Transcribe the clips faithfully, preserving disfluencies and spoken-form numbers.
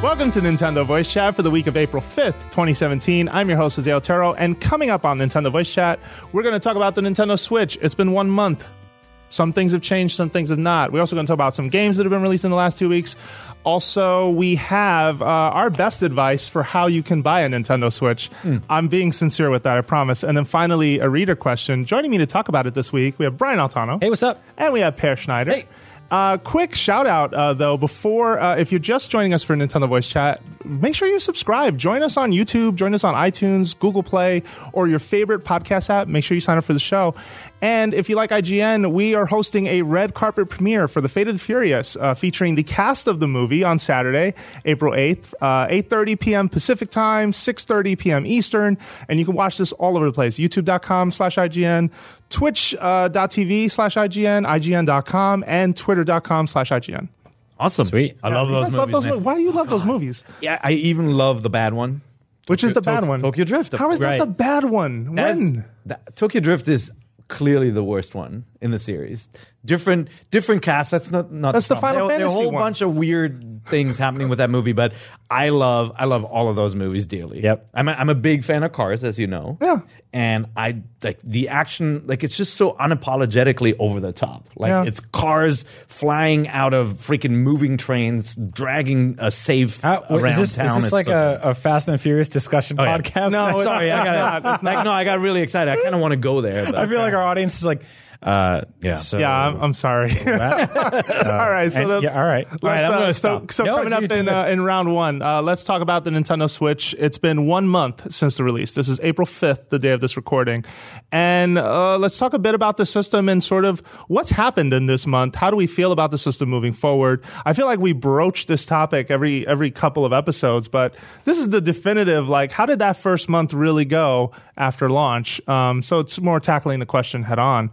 Welcome to Nintendo Voice Chat for the week of April fifth, twenty seventeen. I'm your host, Jose Otero, and coming up on Nintendo Voice Chat, we're going to talk about the Nintendo Switch. It's been one month. Some things have changed, some things have not. We're also going to talk about some games that have been released in the last two weeks. Also, we have uh, our best advice for how you can buy a Nintendo Switch. Mm. I'm being sincere with that, I promise. And then finally, a reader question. Joining me to talk about it this week, we have Brian Altano. Hey, what's up? And we have Per Schneider. Hey. Uh, quick shout out, uh, though, before, uh, if you're just joining us for Nintendo Voice Chat, make sure you subscribe. Join us on YouTube, join us on iTunes, Google Play, or your favorite podcast app. Make sure you sign up for the show. And if you like I G N, we are hosting a red carpet premiere for The Fate of the Furious, uh, featuring the cast of the movie on Saturday, April eighth, uh, eight thirty p.m. Pacific time, six thirty p.m. Eastern. And you can watch this all over the place. YouTube.com slash IGN. Twitch.tv slash IGN, I G N dot com, and Twitter.com slash IGN. Awesome. Sweet. I yeah, love, those movies, love those movies. Why do you love oh, those movies? Yeah, I even love the bad one. Which Tokyo, is the bad one. Tokyo Drift. How is right. that the bad one? When? That, Tokyo Drift is clearly the worst one in the series. Different different cast. That's not, not That's the, the Final there, Fantasy one. There are a whole one. bunch of weird things happening with that movie, but I love I love all of those movies dearly. Yep. I'm a, I'm a big fan of Cars, as you know. Yeah. And I like the action, like it's just so unapologetically over the top. Like yeah. it's cars flying out of freaking moving trains, dragging a safe uh, wait, around is this, town. Is this like so a, a Fast and Furious discussion oh, yeah. podcast? No, no sorry, I got not, not. Like, no, I got really excited. I kind of want to go there. But, I feel like our audience is like. Uh, yeah. So yeah, I'm, I'm sorry. That, uh, all right. So and, yeah, all right. All right. I'm uh, gonna stop. So, so no, coming up in uh, in round one, uh, let's talk about the Nintendo Switch. It's been one month since the release. This is April fifth, the day of this recording, and uh, let's talk a bit about the system and sort of what's happened in this month. How do we feel about the system moving forward? I feel like we broach this topic every every couple of episodes, but this is the definitive. Like, how did that first month really go after launch? Um, so it's more tackling the question head on.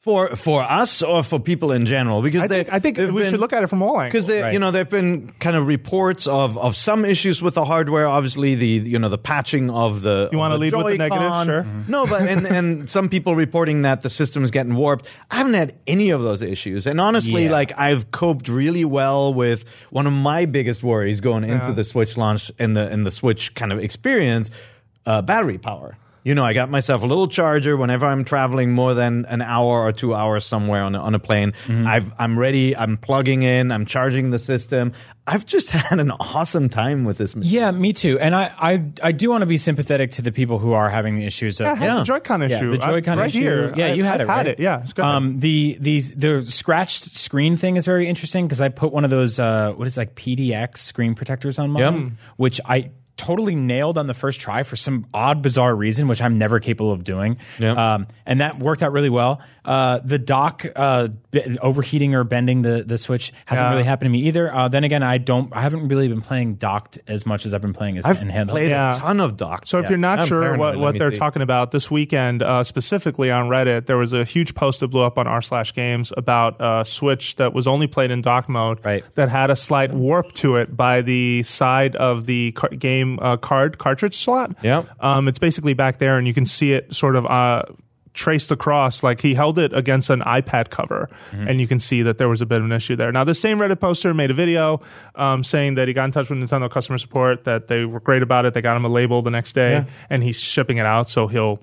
For for us or for people in general, because I they, think, I think we been, should look at it from all angles. Because right. you know there've been kind of reports of, of some issues with the hardware. Obviously, the you know the patching of the you want to lead Joy-Con. With the negative, sure. Mm-hmm. No, but and and some people reporting that the system is getting warped. I haven't had any of those issues, and honestly, yeah. like I've coped really well with one of my biggest worries going yeah. into the Switch launch and the and the Switch kind of experience, uh, battery power. You know, I got myself a little charger whenever I'm traveling more than an hour or two hours somewhere on a, on a plane. Mm-hmm. I've, I'm ready. I'm plugging in. I'm charging the system. I've just had an awesome time with this machine. Yeah, me too. And I, I, I do want to be sympathetic to the people who are having the issues. Of, yeah, yeah. the Joy-Con issue. Yeah, the Joy-Con I, right issue. Here. Yeah, I, you had I've it, right? Had it. Yeah, it's good. Um, the, the, the scratched screen thing is very interesting because I put one of those, uh, what is it, like P D X screen protectors on mine, yep. which I... totally nailed on the first try for some odd, bizarre reason, which I'm never capable of doing. Yep. Um, and that worked out really well. Uh, the dock uh, b- overheating or bending the, the Switch hasn't yeah. really happened to me either. Uh, then again, I don't. I haven't really been playing docked as much as I've been playing as I've handheld. played yeah. a ton of docked. So if yeah. you're not I'm sure what, what they're see. talking about this weekend, uh, specifically on Reddit, there was a huge post that blew up on r slash games about a Switch that was only played in dock mode right. that had a slight warp to it by the side of the car- game. Uh, card cartridge slot. Yeah, um, it's basically back there, and you can see it sort of uh, traced across. Like he held it against an iPad cover, mm-hmm. and you can see that there was a bit of an issue there. Now, the same Reddit poster made a video um, saying that he got in touch with Nintendo customer support, that they were great about it. They got him a label the next day, yeah. and he's shipping it out, so he'll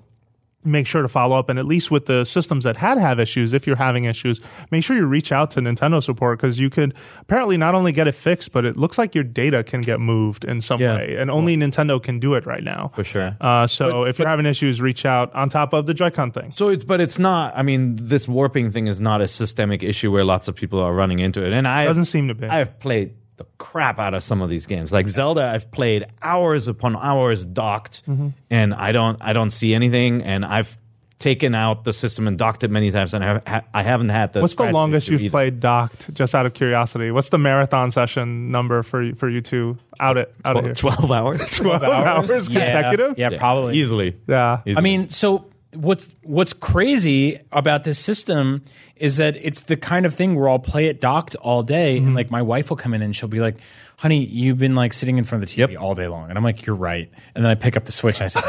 make sure to follow up. And at least with the systems that had have issues, if you're having issues, make sure you reach out to Nintendo support because you could apparently not only get it fixed, but it looks like your data can get moved in some yeah. way. And only yeah. Nintendo can do it right now. For sure. Uh, so but, if you're but, having issues, reach out on top of the Joy-Con thing. So it's, but it's not, I mean, this warping thing is not a systemic issue where lots of people are running into it. And I doesn't seem to be. I've played the crap out of some of these games. Like Zelda, I've played hours upon hours docked, mm-hmm. and I don't I don't see anything, and I've taken out the system and docked it many times, and I, ha- I haven't had the What's the longest you've either. played docked, just out of curiosity? What's the marathon session number for, for you two out, it, out twelve, of here? twelve hours twelve hours consecutive? Yeah, yeah, probably. Easily. Yeah. Easily. I mean, so... What's what's crazy about this system is that it's the kind of thing where I'll play it docked all day, mm-hmm. and like my wife will come in and she'll be like, "Honey, you've been like sitting in front of the T V yep. all day long," and I'm like, "You're right." And then I pick up the Switch and I say,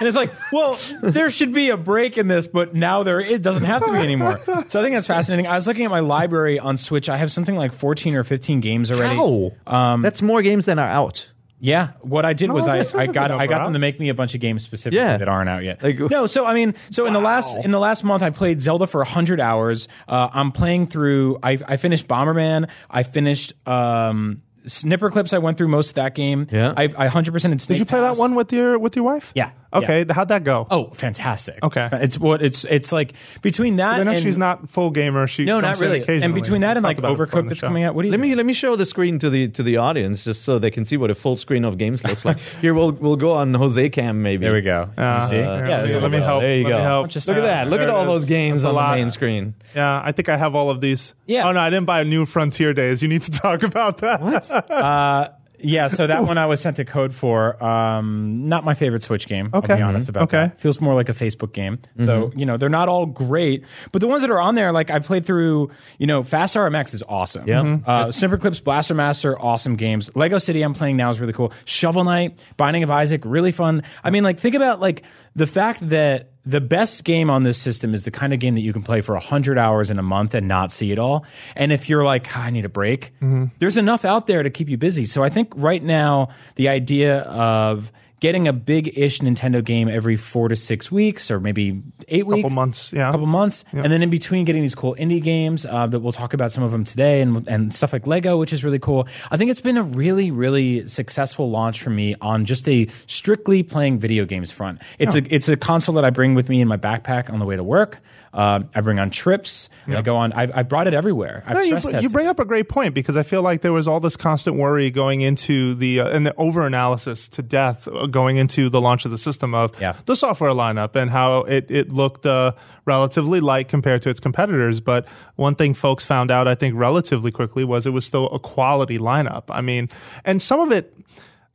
and it's like, well, there should be a break in this, but now there it doesn't have to be anymore. So I think that's fascinating. I was looking at my library on Switch. I have something like fourteen or fifteen games already. How? Um, that's more games than are out. Yeah, what I did no, was I, I got I got them to make me a bunch of games specifically yeah. that aren't out yet. Like, no, so I mean, so wow. in the last in the last month, I played Zelda for one hundred hours. Uh, I'm playing through. I, I finished Bomberman. I finished um, SnipperClips. I went through most of that game. Yeah, I one hundred percent. Did you play Pass. that one with your with your wife? Yeah. Okay, yeah. How'd that go? Oh, fantastic. Okay. It's what it's it's like between that and... I know and, she's not full gamer. She no, not really. And between that and like Overcooked that's coming out, what do you Let doing? me let me show the screen to the to the audience just so they can see what a full screen of games looks like. Here, we'll we'll go on Jose Cam maybe. There we go. Uh, you see? Uh, yeah, so let me help. There you go. Help. Look at that. Look at all those games on the main screen. Yeah, I think I have all of these. Yeah. Oh, no, I didn't buy a new Frontier Days. You need to talk about that. What? Uh... Yeah, so that one I was sent a code for. Um, not my favorite Switch game, okay. I'll be honest mm-hmm. about okay. that. Feels more like a Facebook game. Mm-hmm. So, you know, they're not all great. But the ones that are on there, like, I've played through, you know, Fast R M X is awesome. Yep. Mm-hmm. Uh, SnipperClips, Blaster Master, awesome games. Lego City I'm playing now is really cool. Shovel Knight, Binding of Isaac, really fun. I mean, like, think about, like, the fact that the best game on this system is the kind of game that you can play for one hundred hours in a month and not see it all. And if you're like, ah, I need a break, mm-hmm. there's enough out there to keep you busy. So I think right now the idea of getting a big-ish Nintendo game every four to six weeks or maybe eight weeks. Couple months, yeah. Couple months. Yeah. And then in between getting these cool indie games uh, that we'll talk about some of them today and and stuff like Lego, which is really cool. I think it's been a really, really successful launch for me on just a strictly playing video games front. It's, yeah. a, it's a console that I bring with me in my backpack on the way to work. Uh, I bring on trips. Yep. I go on. I've, I've brought it everywhere. I've no, stress you, tested. You bring up a great point because I feel like there was all this constant worry going into the uh, an over analysis to death going into the launch of the system of yeah. the software lineup and how it it looked uh, relatively light compared to its competitors. But one thing folks found out, I think, relatively quickly was it was still a quality lineup. I mean, and some of it.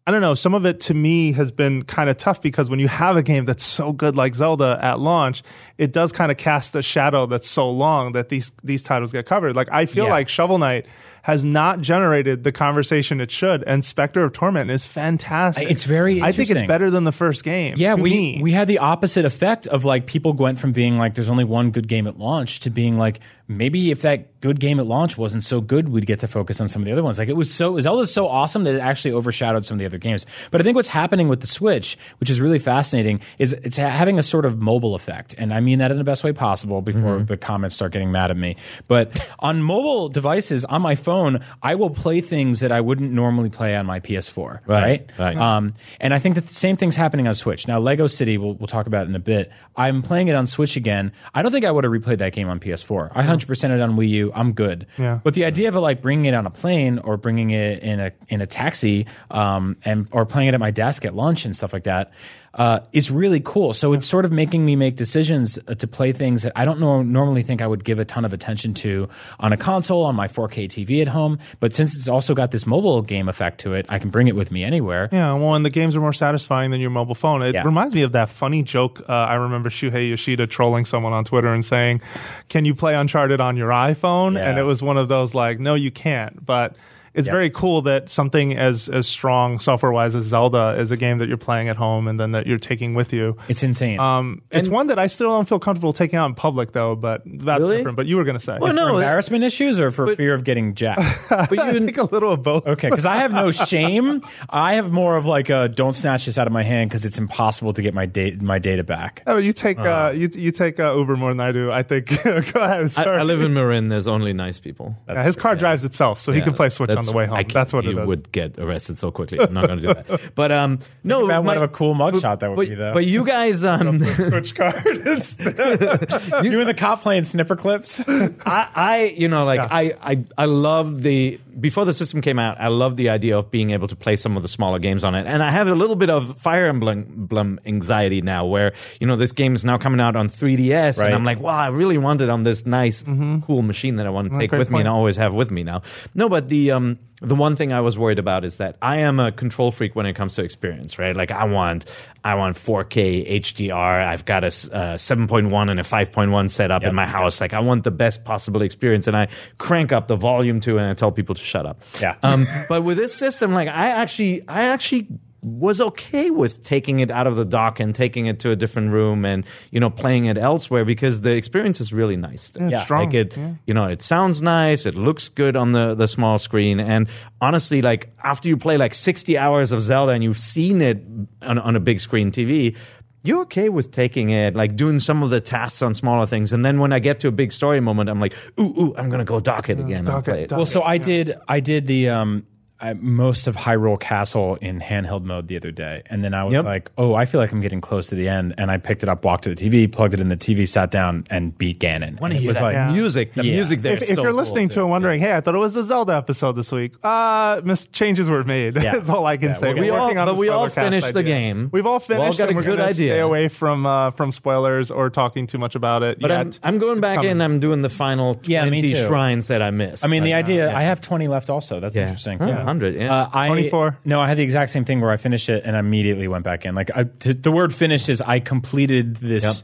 I don't know, some of it to me has been kind of tough because when you have a game that's so good like Zelda at launch, it does kind of cast a shadow that's so long that these these titles get covered. Like, I feel yeah. like Shovel Knight has not generated the conversation it should, and Spectre of Torment is fantastic. It's very interesting. I think it's better than the first game. Yeah, we me. we had the opposite effect of, like, people went from being like, there's only one good game at launch to being like, maybe if that good game at launch wasn't so good, we'd get to focus on some of the other ones. Like, it was so, Zelda's so awesome that it actually overshadowed some of the other games. But I think what's happening with the Switch, which is really fascinating, is it's having a sort of mobile effect. And I mean that in the best way possible before mm-hmm. the comments start getting mad at me. But on mobile devices, on my phone, I will play things that I wouldn't normally play on my P S four, right? right? right. Um, and I think that the same thing's happening on Switch. Now, Lego City, we'll, we'll talk about in a bit. I'm playing it on Switch again. I don't think I would have replayed that game on P S four. I one hundred percent it on Wii U. I'm good. Yeah. But the idea of, like, bringing it on a plane or bringing it in a in a taxi um, and or playing it at my desk at lunch and stuff like that, Uh, it's really cool. So it's sort of making me make decisions uh, to play things that I don't know, normally think I would give a ton of attention to on a console, on my four K T V at home. But since it's also got this mobile game effect to it, I can bring it with me anywhere. Yeah, well, and the games are more satisfying than your mobile phone. It yeah. reminds me of that funny joke. Uh, I remember Shuhei Yoshida trolling someone on Twitter and saying, can you play Uncharted on your iPhone? Yeah. And it was one of those like, no, you can't. But it's yep. very cool that something as as strong software-wise as Zelda is a game that you're playing at home and then that you're taking with you. It's insane. Um, it's one that I still don't feel comfortable taking out in public, though, but that's really? different. But you were going to say. Well, no, for embarrassment it, issues or for but, fear of getting jacked? But you I think a little of both. Okay, because I have no shame. I have more of like a don't snatch this out of my hand because it's impossible to get my, da- my data back. Oh, you take uh, uh, you you take uh, Uber more than I do, I think. Go ahead. Sorry. I, I live in Marin. There's only nice people. Yeah, his car yeah. drives itself, so yeah. he can play Switch on the way home. That's what it is. You would get arrested so quickly. I'm not going to do that. But um, no, I might have a cool mugshot that would but, be though. But you guys, um, Switch card. you, you and the cop playing snipper clips. I, I, you know, like yeah. I, I, I love the before the system came out. I love the idea of being able to play some of the smaller games on it, and I have a little bit of Fire Emblem anxiety now, where you know this game is now coming out on three D S, right. and I'm like, wow, I really want it on this nice, mm-hmm. cool machine that I want to take with point. me and I always have with me now. No, but the um. Um, the one thing I was worried about is that I am a control freak when it comes to experience, right? Like I want, I want four K H D R. I've got a, a seven point one and a five point one set up yep. in my house. Like I want the best possible experience, and I crank up the volume too, and I tell people to shut up. Yeah. Um, but with this system, like I actually, I actually. was okay with taking it out of the dock and taking it to a different room and, you know, playing it elsewhere because the experience is really nice. Yeah, yeah. Strong. Like it, yeah. you know, it sounds nice. It looks good on the, the small screen. And honestly, like after you play like sixty hours of Zelda and you've seen it on, on a big screen T V, you're okay with taking it, like doing some of the tasks on smaller things. And then when I get to a big story moment, I'm like, ooh, ooh, I'm going to go dock it again. Yeah, dock it, dock well, so it, I yeah. did, I did the, um, I, most of Hyrule Castle in handheld mode the other day, and then I was yep. like, oh, I feel like I'm getting close to the end, and I picked it up, walked to the T V, plugged it in the T V, sat down, and beat Ganon. Want to hear that like, yeah. music? The yeah. music there. If, is if so you're listening cool to it, wondering, yeah. hey, I thought it was the Zelda episode this week. Uh, mis- changes were made. Yeah. That's all I can yeah, say. We'll we all, but we all finished the game. We've all finished. We all got and a we're good idea. Stay away from uh, from spoilers or talking too much about it. But yet. I'm, I'm going it's back coming. in. I'm doing the final twenty yeah, shrines that I missed. I mean, the idea. I have twenty left. Also, that's interesting. one hundred. Yeah. Uh, I, twenty-four. No, I had the exact same thing where I finished it and immediately went back in. Like I, t- the word finished is I completed this. Yep.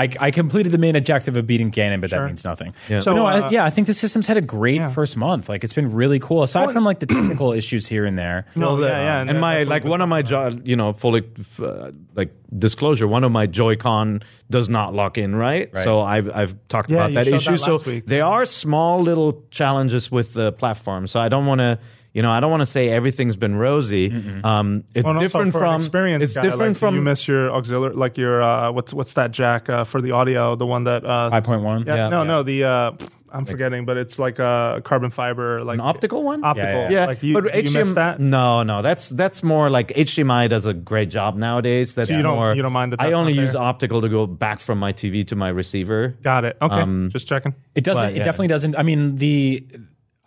I, I completed the main objective of beating Ganon, but sure. that means nothing. Yeah. So no, uh, I, yeah, I think the system's had a great yeah. first month. Like it's been really cool, aside well, from like the technical issues here and there. No, well, yeah, uh, yeah, and, and my like one of my jo- you know fully uh, like disclosure, one of my Joy-Con does not lock in right. right. So I've I've talked yeah, about that issue. That so week. There are small little challenges with the platform. So I don't want to. You know, I don't want to say everything's been rosy. Um, it's well, different from experience. It's guy, different like, from you miss your auxiliary, like your uh, what's what's that jack uh, for the audio? The one that uh, five point one. Yeah, yeah, no, yeah. no, the uh, I'm like, forgetting, but it's like a carbon fiber, like an optical one. Optical, yeah. yeah, yeah. Like you, but H D M I, you missed that? No, no, that's that's more like H D M I does a great job nowadays. That's so you more, don't you don't mind that. I only use optical to go back from my T V to my receiver. Got it. Okay, um, just checking. It doesn't. But, it yeah. definitely doesn't. I mean the.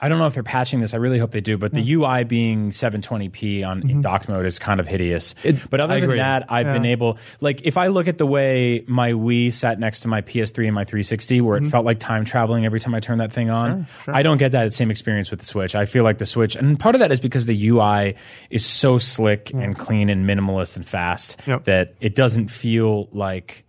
I don't know if they're patching this. I really hope they do. But the U I being seven twenty p on mm-hmm. in docked mode is kind of hideous. It, but other I than agree. that, I've yeah. been able like if I look at the way my Wii sat next to my P S three and my three sixty, where mm-hmm. it felt like time traveling every time I turned that thing on, sure, sure. I don't get that same experience with the Switch. I feel like the Switch, and part of that is because the U I is so slick mm-hmm. and clean and minimalist and fast yep. that it doesn't feel like.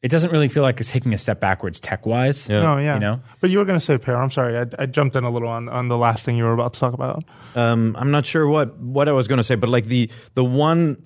It doesn't really feel like it's taking a step backwards tech-wise. Yeah. No, yeah. You know? But you were going to say, Per, I'm sorry. I, I jumped in a little on, on the last thing you were about to talk about. Um, I'm not sure what, what I was going to say, but like the the one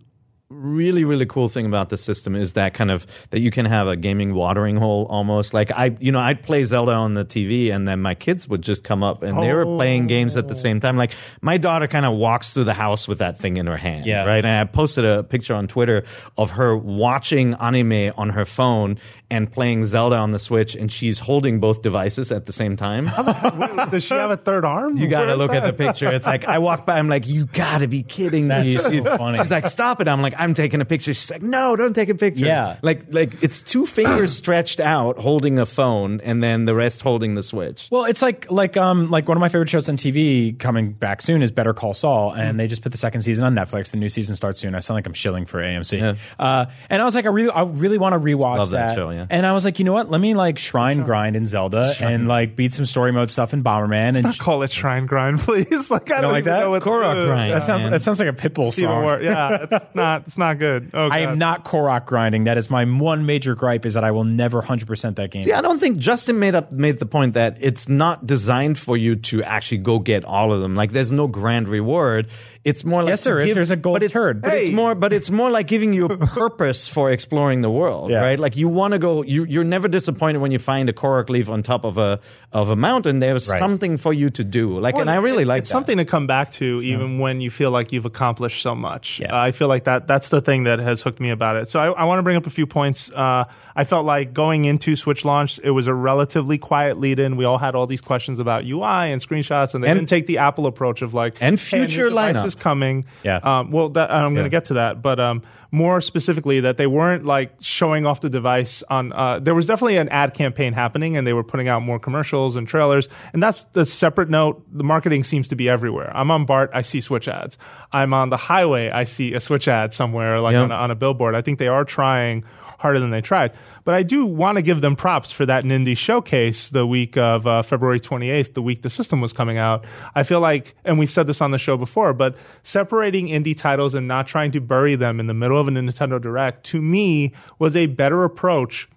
really, really cool thing about the system is that kind of, that you can have a gaming watering hole almost. Like, I, you know, I'd play Zelda on the T V and then my kids would just come up and oh. they were playing games at the same time. Like, my daughter kind of walks through the house with that thing in her hand, yeah. right? And I posted a picture on Twitter of her watching anime on her phone and playing Zelda on the Switch, and she's holding both devices at the same time. Wait, does she have a third arm? You gotta look at the picture. It's like, I walk by, I'm like, you gotta be kidding me. That's so funny. She's like, stop it. I'm like, I'm taking a picture. She's like, no, don't take a picture. Yeah. Like, like it's two fingers stretched out holding a phone and then the rest holding the Switch. Well, it's like, like, um, like one of my favorite shows on T V coming back soon is Better Call Saul, and mm. they just put the second season on Netflix. The new season starts soon. I sound like I'm shilling for A M C. Yeah. Uh, and I was like, I really, I really wanna rewatch Love that. that show, yeah. And I was like, you know what? Let me like shrine sure. grind in Zelda shrine. and like beat some story mode stuff in Bomberman. Let's and not sh- call it shrine grind, please. Like I you don't, don't like that. Korok grind. That sounds man. that sounds like a Pitbull song. Yeah, it's not it's not good. Oh, I am not Korok grinding. That is my one major gripe, is that I will never one hundred percent that game. See, I don't think Justin made up made the point that it's not designed for you to actually go get all of them. Like there's no grand reward. It's more like yes, there is. Give, there's a gold but turd, but hey. it's more. But it's more like giving you a purpose for exploring the world, yeah. right? Like you want to go. You, you're never disappointed when you find a Korok leaf on top of a of a mountain. There's right. something for you to do. Like, well, and I really it, like it's that. something to come back to, even yeah. when you feel like you've accomplished so much. Yeah. Uh, I feel like that. That's the thing that has hooked me about it. So I, I want to bring up a few points. Uh, I felt like going into Switch launch, it was a relatively quiet lead-in. We all had all these questions about U I and screenshots, and they and, didn't take the Apple approach of like and future hey, lineup. Coming, yeah. Um, well, that, I'm going to yeah. get to that, but um, more specifically, that they weren't like showing off the device on. Uh, there was definitely an ad campaign happening, and they were putting out more commercials and trailers. And that's the separate note. The marketing seems to be everywhere. I'm on BART, I see Switch ads. I'm on the highway, I see a Switch ad somewhere, like yep. on, a, on a billboard. I think they are trying harder than they tried. But I do want to give them props for that Nintendo showcase the week of uh, February twenty-eighth, the week the system was coming out. I feel like, and we've said this on the show before, but separating indie titles and not trying to bury them in the middle of a Nintendo Direct, to me, was a better approach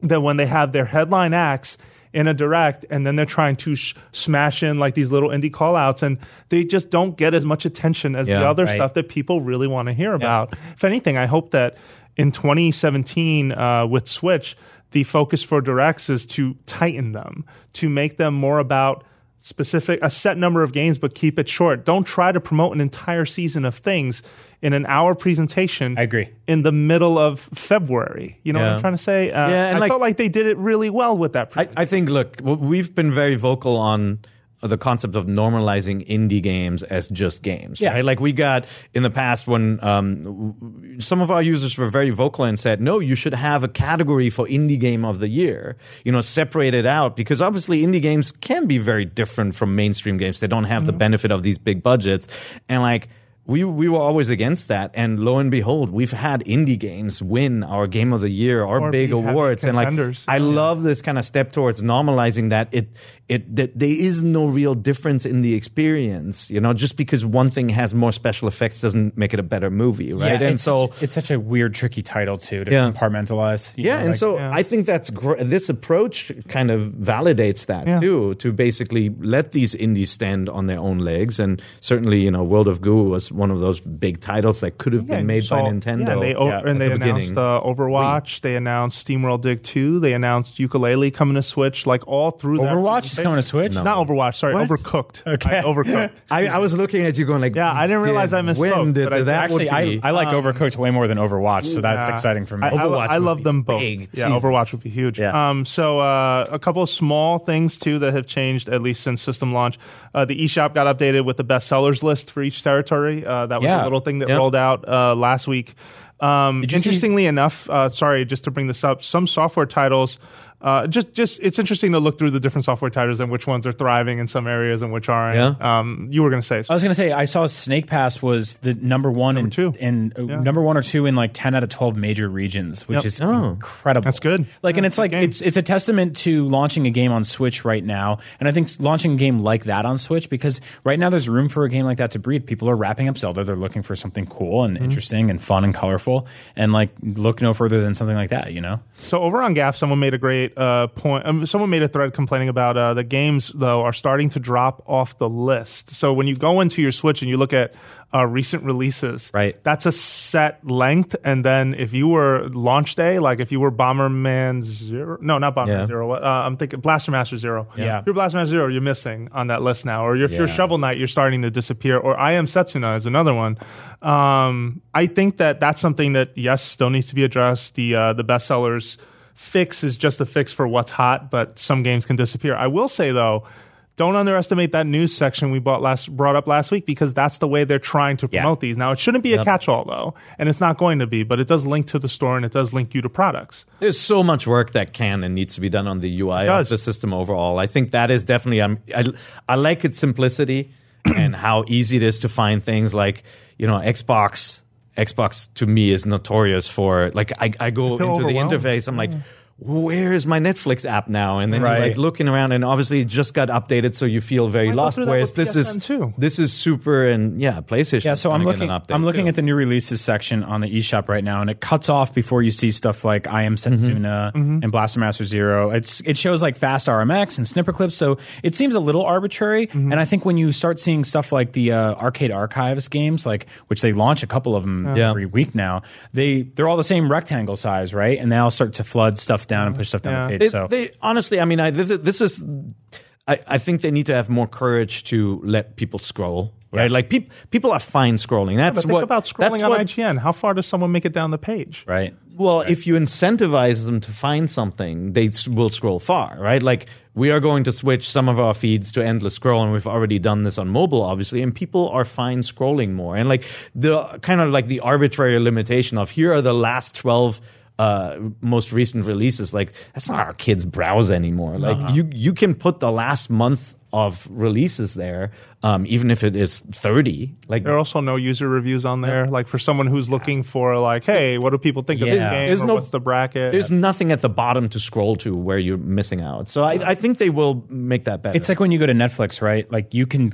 than when they have their headline acts in a Direct, and then they're trying to sh- smash in like these little indie call-outs, and they just don't get as much attention as yeah, the other right. stuff that people really want to hear about. Yeah. If anything, I hope that in twenty seventeen, uh, with Switch, the focus for Directs is to tighten them, to make them more about specific a set number of games, but keep it short. Don't try to promote an entire season of things in an hour presentation. I agree. In the middle of February. You know yeah. what I'm trying to say? Uh, yeah, and I like, felt like they did it really well with that presentation. I, I think, look, we've been very vocal on the concept of normalizing indie games as just games. Yeah. Right? Like we got in the past when um, w- some of our users were very vocal and said, no, you should have a category for indie game of the year, you know, separate it out, because obviously indie games can be very different from mainstream games. They don't have mm-hmm. the benefit of these big budgets. And like, we we were always against that, and lo and behold, we've had indie games win our Game of the Year, our or big awards, and like I yeah. love this kind of step towards normalizing that it it that there is no real difference in the experience, you know, just because one thing has more special effects doesn't make it a better movie, right? Yeah, and it's so such, it's such a weird, tricky title too to yeah. compartmentalize. Yeah, know, and like, so yeah. I think that's gr- this approach kind of validates that yeah. too, to basically let these indies stand on their own legs, and certainly you know, World of Goo was one of those big titles that could have yeah, been made so, by Nintendo. Yeah, and they, o- yeah, and they the announced uh, Overwatch. Wait. They announced SteamWorld Dig two. They announced Ukulele coming to Switch. Like all through that. Overwatch is coming to Switch? No. Not Overwatch. Sorry, what? Overcooked. Okay. I, overcooked. I, I was looking at you going like, yeah, I didn't realize I misspoke. Did, but that actually, I, I like um, Overcooked way more than Overwatch, so that's yeah. exciting for me. I, Overwatch I, I love them both. Big. Yeah, Jesus. Overwatch would be huge. Yeah. Um, so uh, a couple of small things, too, that have changed, at least since system launch. Uh, the eShop got updated with the bestsellers list for each territory. Uh, that was yeah. a little thing that yep. rolled out uh, last week. Um, interestingly see- enough, uh, sorry, just to bring this up, some software titles, uh, just just it's interesting to look through the different software titles and which ones are thriving in some areas and which aren't. Yeah. Um, you were going to say. So. I was going to say, I saw Snake Pass was the number one number and two. In, uh, yeah. number one or two in like ten out of twelve major regions, which yep. is oh. incredible. That's good. Like, yeah, and it's like, game. it's it's a testament to launching a game on Switch right now. And I think launching a game like that on Switch, because right now there's room for a game like that to breathe. People are wrapping up Zelda. They're looking for something cool and mm-hmm. interesting and fun and colorful. And like, look no further than something like that, you know? So over on G A F, someone made a great Uh, point. Um, someone made a thread complaining about uh, the games, though, are starting to drop off the list. So when you go into your Switch and you look at Uh, recent releases. Right. That's a set length. And then if you were launch day, like if you were Bomberman Zero, no, not Bomberman yeah. Zero. Uh, I'm thinking Blaster Master Zero. Yeah. yeah. If you're Blaster Master Zero, you're missing on that list now. Or if yeah. you're Shovel Knight, you're starting to disappear. Or I Am Setsuna is another one. Um, I think that that's something that, yes, still needs to be addressed. The, uh, the bestsellers fix is just a fix for what's hot, but some games can disappear. I will say, though, don't underestimate that news section we bought last, brought up last week, because that's the way they're trying to promote yeah. these. Now, it shouldn't be yep. a catch-all, though, and it's not going to be, but it does link to the store and it does link you to products. There's so much work that can and needs to be done on the U I of the system overall. I think that is definitely um, – I, I like its simplicity and how easy it is to find things like, you know, Xbox. Xbox, to me, is notorious for – like, I, I go I into the interface. I'm like mm. – where is my Netflix app now? And then right. you're like looking around, and obviously it just got updated, so you feel very lost. Whereas this is too. this is super, and yeah, PlayStation. Yeah, so I'm looking. I'm looking too. at the new releases section on the eShop right now, and it cuts off before you see stuff like I Am Setsuna mm-hmm. mm-hmm. and Blaster Master Zero. It's it shows like Fast R M X and SnipperClips, so it seems a little arbitrary. Mm-hmm. And I think when you start seeing stuff like the uh, Arcade Archives games, like which they launch a couple of them yeah. every week now, they they're all the same rectangle size, right? And they all start to flood stuff down and push stuff down yeah. the page. They, so they, honestly, I mean, I, th- th- this is. I, I think they need to have more courage to let people scroll. Right, yeah. like pe- people are fine scrolling. That's yeah, but think what. Think about scrolling on what, I G N. How far does someone make it down the page? Right. Well, right. if you incentivize them to find something, they will scroll far. Right. Like we are going to switch some of our feeds to endless scroll, and we've already done this on mobile, obviously. And people are fine scrolling more. And like the kind of like the arbitrary limitation of here are the last twelve. Uh, most recent releases, like that's not our kids' browse anymore. Like uh-huh. you, you can put the last month of releases there, um, even if it is thirty. Like there are also no user reviews on there. Yeah. Like for someone who's yeah. looking for, like, hey, what do people think yeah. of this game? There's or no, what's the bracket? There's yeah. nothing at the bottom to scroll to where you're missing out. So I, I think they will make that better. It's like when you go to Netflix, right? Like you can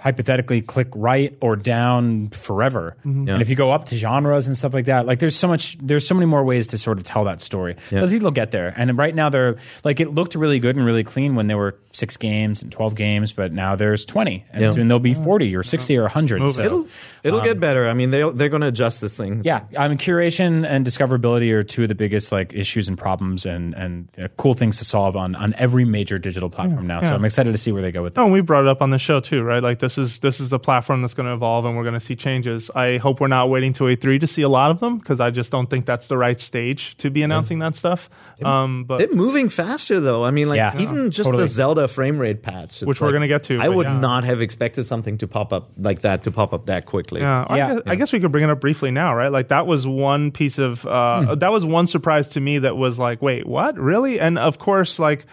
hypothetically click right or down forever. Mm-hmm. Yeah. And if you go up to genres and stuff like that, like there's so much, there's so many more ways to sort of tell that story. Yeah. So they'll get there. And right now they're like, it looked really good and really clean when there were six games and twelve games, but now there's twenty and yeah. soon there'll be forty or sixty or one hundred. So, it'll it'll um, get better. I mean, they're, they're going to adjust this thing. Yeah. I mean, curation and discoverability are two of the biggest like issues and problems and, and uh, cool things to solve on, on every major digital platform yeah. now. Yeah. So I'm excited to see where they go with that. Oh, and we brought it up on the show too, right? Like this This is this is the platform that's going to evolve, and we're going to see changes. I hope we're not waiting to A three to see a lot of them, because I just don't think that's the right stage to be announcing that stuff. Um, but they're moving faster, though. I mean, like yeah, even no, just totally. the Zelda frame rate patch, which like, we're going to get to. I would yeah. not have expected something to pop up like that to pop up that quickly. Yeah, yeah. I, guess, yeah. I guess we could bring it up briefly now, right? Like that was one piece of uh, hmm. that was one surprise to me that was like, wait, what? Really? And of course, like.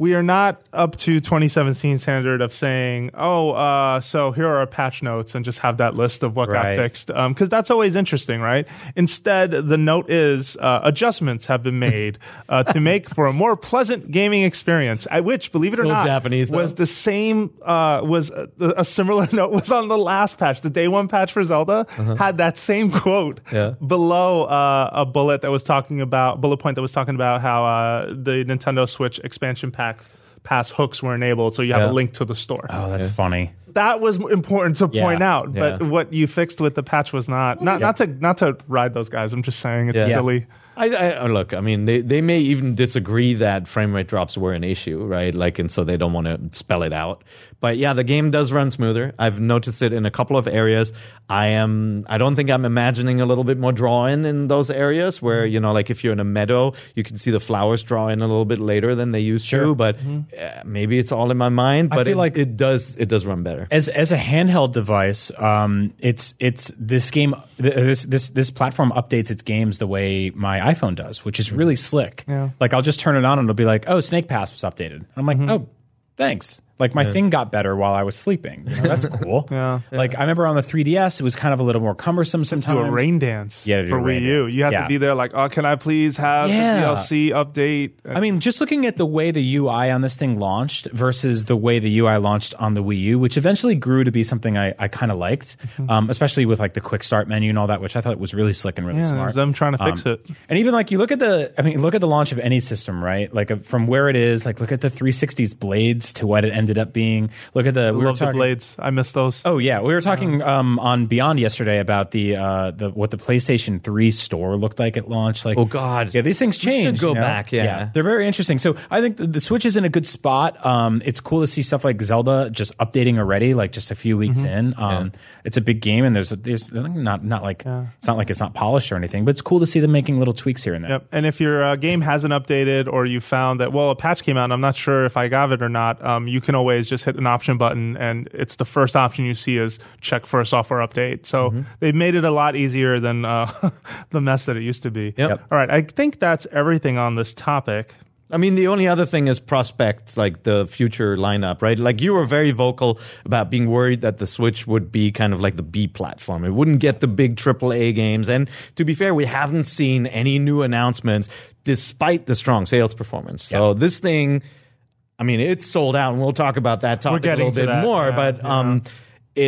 we are not up to twenty seventeen standard of saying, oh, uh, so here are our patch notes and just have that list of what right. got fixed. Um, cause that's always interesting, right? Instead, the note is, uh, adjustments have been made, uh, to make for a more pleasant gaming experience. I, which, believe it or not, Japanese, was the same, uh, was a, a similar note was on the last patch. The day one patch for Zelda uh-huh. had that same quote yeah. below, uh, a bullet that was talking about, bullet point that was talking about how, uh, the Nintendo Switch expansion pack pass hooks were enabled, so you have yeah. a link to the store. Oh, that's yeah. funny. That was important to yeah. point out, but yeah. what you fixed with the patch was not not, yeah. not to not to ride those guys. I'm just saying it's yeah. silly. I, I look, I mean, they, they may even disagree that frame rate drops were an issue, right? Like, and so they don't want to spell it out. But yeah, the game does run smoother. I've noticed it in a couple of areas. I am, I don't think I'm imagining a little bit more drawing in those areas where, you know, like if you're in a meadow, you can see the flowers draw in a little bit later than they used sure. to. But mm-hmm. maybe it's all in my mind. But I feel it, like it does, it does run better as as a handheld device. Um, it's it's this game, this this this platform updates its games the way my iPhone does, which is really slick. Yeah. Like, I'll just turn it on and it'll be like, oh, Snake Pass was updated. And I'm like, mm-hmm. oh, thanks. Like, my yeah. thing got better while I was sleeping. You know, that's cool. yeah. Like, I remember on the three D S, it was kind of a little more cumbersome sometimes. Do a rain dance yeah, for Wii U. Dance. You have yeah. to be there like, oh, can I please have yeah. the D L C update? I mean, just looking at the way the U I on this thing launched versus the way the U I launched on the Wii U, which eventually grew to be something I, I kind of liked, mm-hmm. um, especially with, like, the quick start menu and all that, which I thought was really slick and really yeah, smart. Yeah, I'm trying to fix um, it. And even, like, you look at the, I mean, look at the launch of any system, right? Like, uh, from where it is, like, look at the three sixty's blades to what it ended up being. Look at the I we love were talking, the blades. I miss those. Oh yeah, we were talking um, on Beyond yesterday about the uh, the what the PlayStation three store looked like at launch. Like, oh god, yeah, these things change. Should go you know? back. Yeah. yeah, they're very interesting. So I think the, the Switch is in a good spot. Um, it's cool to see stuff like Zelda just updating already, like just a few weeks mm-hmm. in. Um, yeah. It's a big game, and there's there's not not like yeah. it's not like it's not polished or anything, but it's cool to see them making little tweaks here and there. Yep. And if your uh, game hasn't updated, or you found that well a patch came out, and I'm not sure if I got it or not, um, you can always just hit an option button, and it's the first option you see is check for a software update. So mm-hmm. they've made it a lot easier than uh, the mess that it used to be. Yep. All right. I think that's everything on this topic. I mean, the only other thing is prospect, like the future lineup, right? Like, you were very vocal about being worried that the Switch would be kind of like the B platform. It wouldn't get the big triple A games. And to be fair, we haven't seen any new announcements despite the strong sales performance. Yep. So this thing... I mean, it's sold out, and we'll talk about that topic a little bit that, more. Yeah, but um, yeah.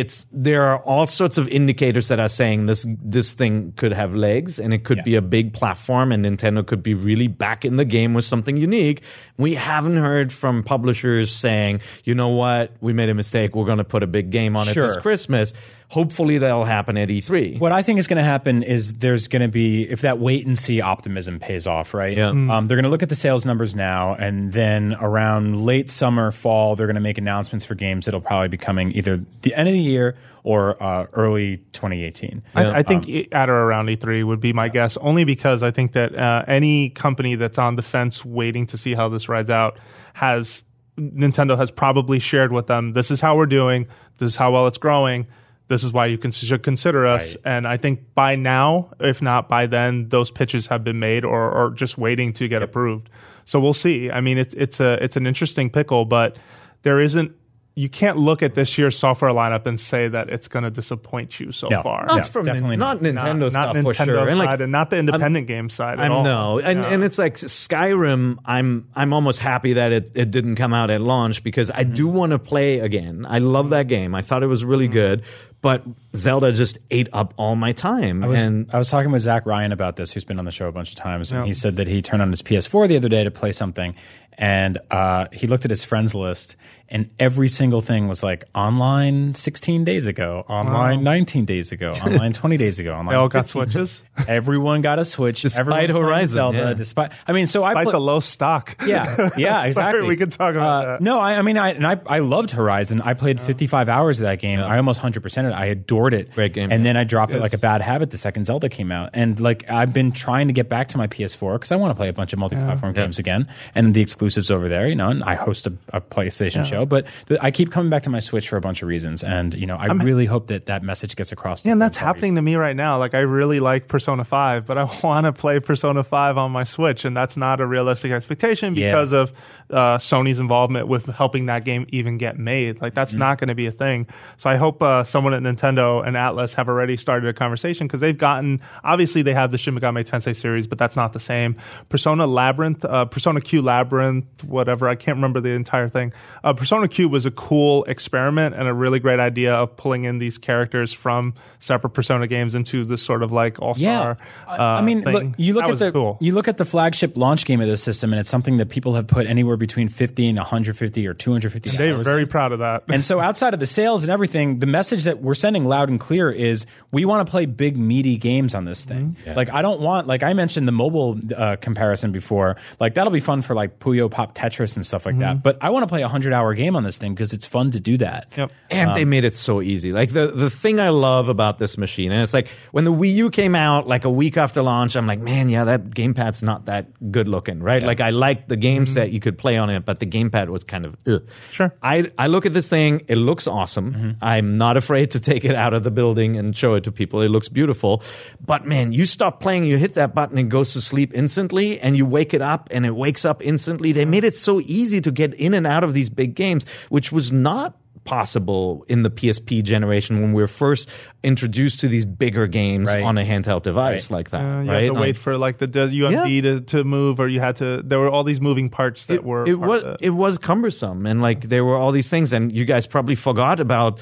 it's there are all sorts of indicators that are saying this this thing could have legs, and it could yeah. be a big platform, and Nintendo could be really back in the game with something unique. We haven't heard from publishers saying, you know what, we made a mistake, we're going to put a big game on sure. it this Christmas. Hopefully that'll happen at E three. What I think is going to happen is there's going to be, if that wait and see optimism pays off, right? Yeah. Mm. Um, they're going to look at the sales numbers now, and then around late summer, fall, they're going to make announcements for games that'll probably be coming either the end of the year or uh, early twenty eighteen. Yeah. I, I think um, at or around E three would be my guess, only because I think that uh, any company that's on the fence waiting to see how this rides out has, Nintendo has probably shared with them, this is how we're doing, this is how well it's growing. This is why you can, should consider us. Right. And I think by now, if not by then, those pitches have been made or, or just waiting to get yep. approved. So we'll see. I mean, it, it's a it's an interesting pickle, but there isn't. You can't look at this year's software lineup and say that it's going to disappoint you so no, far. Not no, from N- not Nintendo not, not Nintendo for sure, side and, like, and not the independent I'm, game side at I'm, all. No, and yeah. and it's like Skyrim. I'm I'm almost happy that it, it didn't come out at launch because I mm-hmm. do want to play again. I love that game. I thought it was really mm-hmm. good. But Zelda just ate up all my time. I was, and I was talking with Zach Ryan about this, who's been on the show a bunch of times, and yeah. he said that he turned on his P S four the other day to play something, and uh, he looked at his friends list, and every single thing was like online sixteen days ago, online wow. nineteen days ago, online twenty days ago. Online they all got Switches? Everyone got a Switch. Despite Horizon. Zelda, yeah. Despite I mean, so despite I pl- the low stock. Yeah, yeah, exactly. Sorry, we could talk about uh, that. No, I, I mean, I, and I, I loved Horizon. I played yeah. fifty-five hours of that game. Yeah. I almost one hundred percent of it. I adored afford it. Great game, and yeah. then I dropped yes. it like a bad habit the second Zelda came out. And like I've been trying to get back to my P S four because I want to play a bunch of multi-platform yeah. games yeah. again, and the exclusives over there, you know. And I host a, a PlayStation yeah. show, but th- I keep coming back to my Switch for a bunch of reasons. And you know, I I'm, really hope that that message gets across. To yeah, and that's parties. happening to me right now. Like I really like Persona five, but I want to play Persona five on my Switch, and that's not a realistic expectation because yeah. of uh, Sony's involvement with helping that game even get made. Like that's mm-hmm. not going to be a thing. So I hope uh, someone at Nintendo and Atlas have already started a conversation because they've gotten, obviously they have the Shin Megami Tensei series, but that's not the same. Persona Labyrinth, uh, Persona Q Labyrinth, whatever, I can't remember the entire thing. Uh, Persona Q was a cool experiment and a really great idea of pulling in these characters from separate Persona games into this sort of like all-star yeah. uh, I mean, look, you look that at the cool. you look at the flagship launch game of this system, and it's something that people have put anywhere between fifty and one hundred fifty or two hundred fifty. They were very proud of that. And so outside of the sales and everything, the message that we're sending loud and clear is we want to play big, meaty games on this thing. Mm-hmm. Yeah. Like I don't want, like I mentioned the mobile uh, comparison before, like that'll be fun for like Puyo Pop Tetris and stuff like mm-hmm. that. But I want to play a one hundred hour game on this thing because it's fun to do that. Yep. And um, they made it so easy. Like the, the thing I love about this machine, and it's like when the Wii U came out like a week after launch, I'm like, man, yeah, that gamepad's not that good looking, right? Yeah. Like I liked the game mm-hmm. set you could play on it, but the gamepad was kind of ugh. Sure. I, I look at this thing, it looks awesome. Mm-hmm. I'm not afraid to take it out of the building and show it to people. It looks beautiful. But man, you stop playing, you hit that button, it goes to sleep instantly, and you wake it up and it wakes up instantly. They made it so easy to get in and out of these big games, which was not possible in the P S P generation when we were first introduced to these bigger games right. on a handheld device right. like that. Uh, you right? had to like, wait for like the U M D yeah. to, to move, or you had to. There were all these moving parts that it, were. It was it was cumbersome, and like there were all these things, and you guys probably forgot about.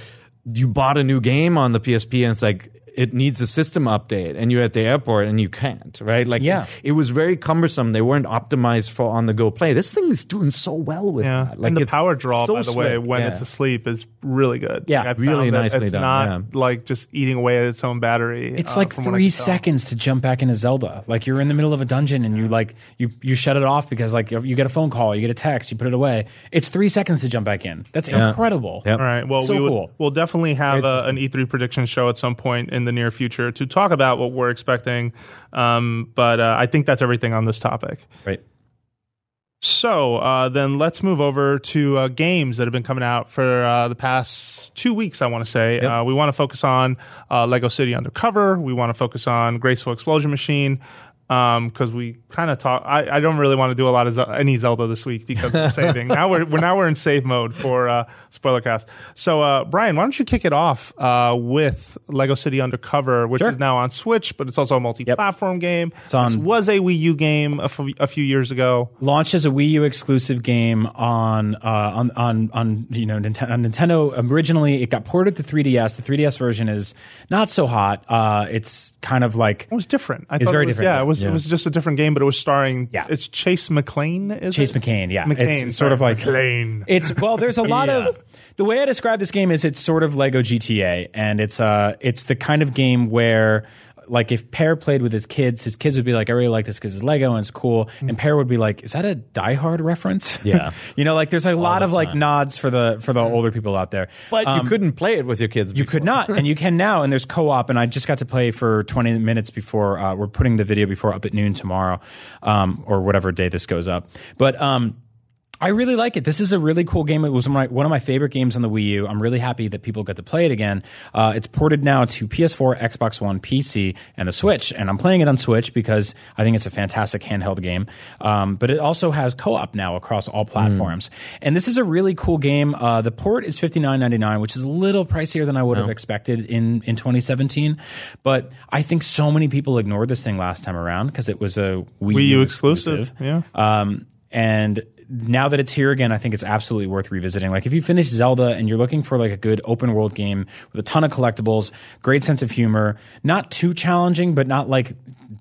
You bought a new game on the P S P, and it's like. It needs a system update, and you're at the airport, and you can't, right? Like, yeah. it was very cumbersome. They weren't optimized for on-the-go play. This thing is doing so well with yeah. that. Like, and the power draw, so by the slick. way, when yeah. it's asleep is really good. Yeah, like, really nicely it's done. It's not yeah. like just eating away at its own battery. It's uh, like three seconds to jump back into Zelda. Like you're in the middle of a dungeon, and you like you you shut it off because like you get a phone call, you get a text, you put it away. It's three seconds to jump back in. That's yeah. incredible. Yep. All right, well, so we would, cool. we'll definitely have a, an E three prediction show at some point in the near future to talk about what we're expecting. Um, but uh, I think that's everything on this topic. Right. So uh, then let's move over to uh, games that have been coming out for uh, the past two weeks, I want to say. Yep. Uh, we want to focus on uh, Lego City Undercover. We want to focus on Graceful Explosion Machine. Because um, we kind of talk, I, I don't really want to do a lot of Ze- any Zelda this week because we're saving. now we're, we're now we're in save mode for uh, SpoilerCast. So uh, Brian, why don't you kick it off uh, with Lego City Undercover, which sure. is now on Switch, but it's also a multi-platform yep. game. It's on, this was a Wii U game a, f- a few years ago. Launched as a Wii U exclusive game on uh, on on on you know Nintendo, on Nintendo originally. It got ported to three D S. The three D S version is not so hot. Uh, it's kind of like it was different. I it's thought very it was, different. Yeah, it was. Yeah. It was just a different game, but it was starring. Yeah. It's Chase McLean, is Chase it? McCain, yeah. McCain, it's sort of like McLean. It's well, there's a lot yeah. of the way I describe this game is it's sort of Lego G T A, and it's uh it's the kind of game where. Like if Pear played with his kids, his kids would be like, I really like this because it's Lego and it's cool. And Pear would be like, is that a Die Hard reference? Yeah. you know, like there's a All lot of time. like nods for the for the older people out there. But um, you couldn't play it with your kids before. You could not. and you can now. And there's co-op. And I just got to play for twenty minutes before uh, we're putting the video before up at noon tomorrow um, or whatever day this goes up. But um I really like it. This is a really cool game. It was my, one of my favorite games on the Wii U. I'm really happy that people get to play it again. Uh, it's ported now to P S four, Xbox One, P C, and the Switch. And I'm playing it on Switch because I think it's a fantastic handheld game. Um, but it also has co-op now across all platforms. Mm. And this is a really cool game. Uh, the port is fifty-nine ninety-nine, which is a little pricier than I would no. have expected in, in twenty seventeen. But I think so many people ignored this thing last time around because it was a Wii, Wii U exclusive. exclusive. Yeah. Um, and... Now that it's here again, I think it's absolutely worth revisiting. Like if you finish Zelda and you're looking for like a good open world game with a ton of collectibles, great sense of humor, not too challenging, but not like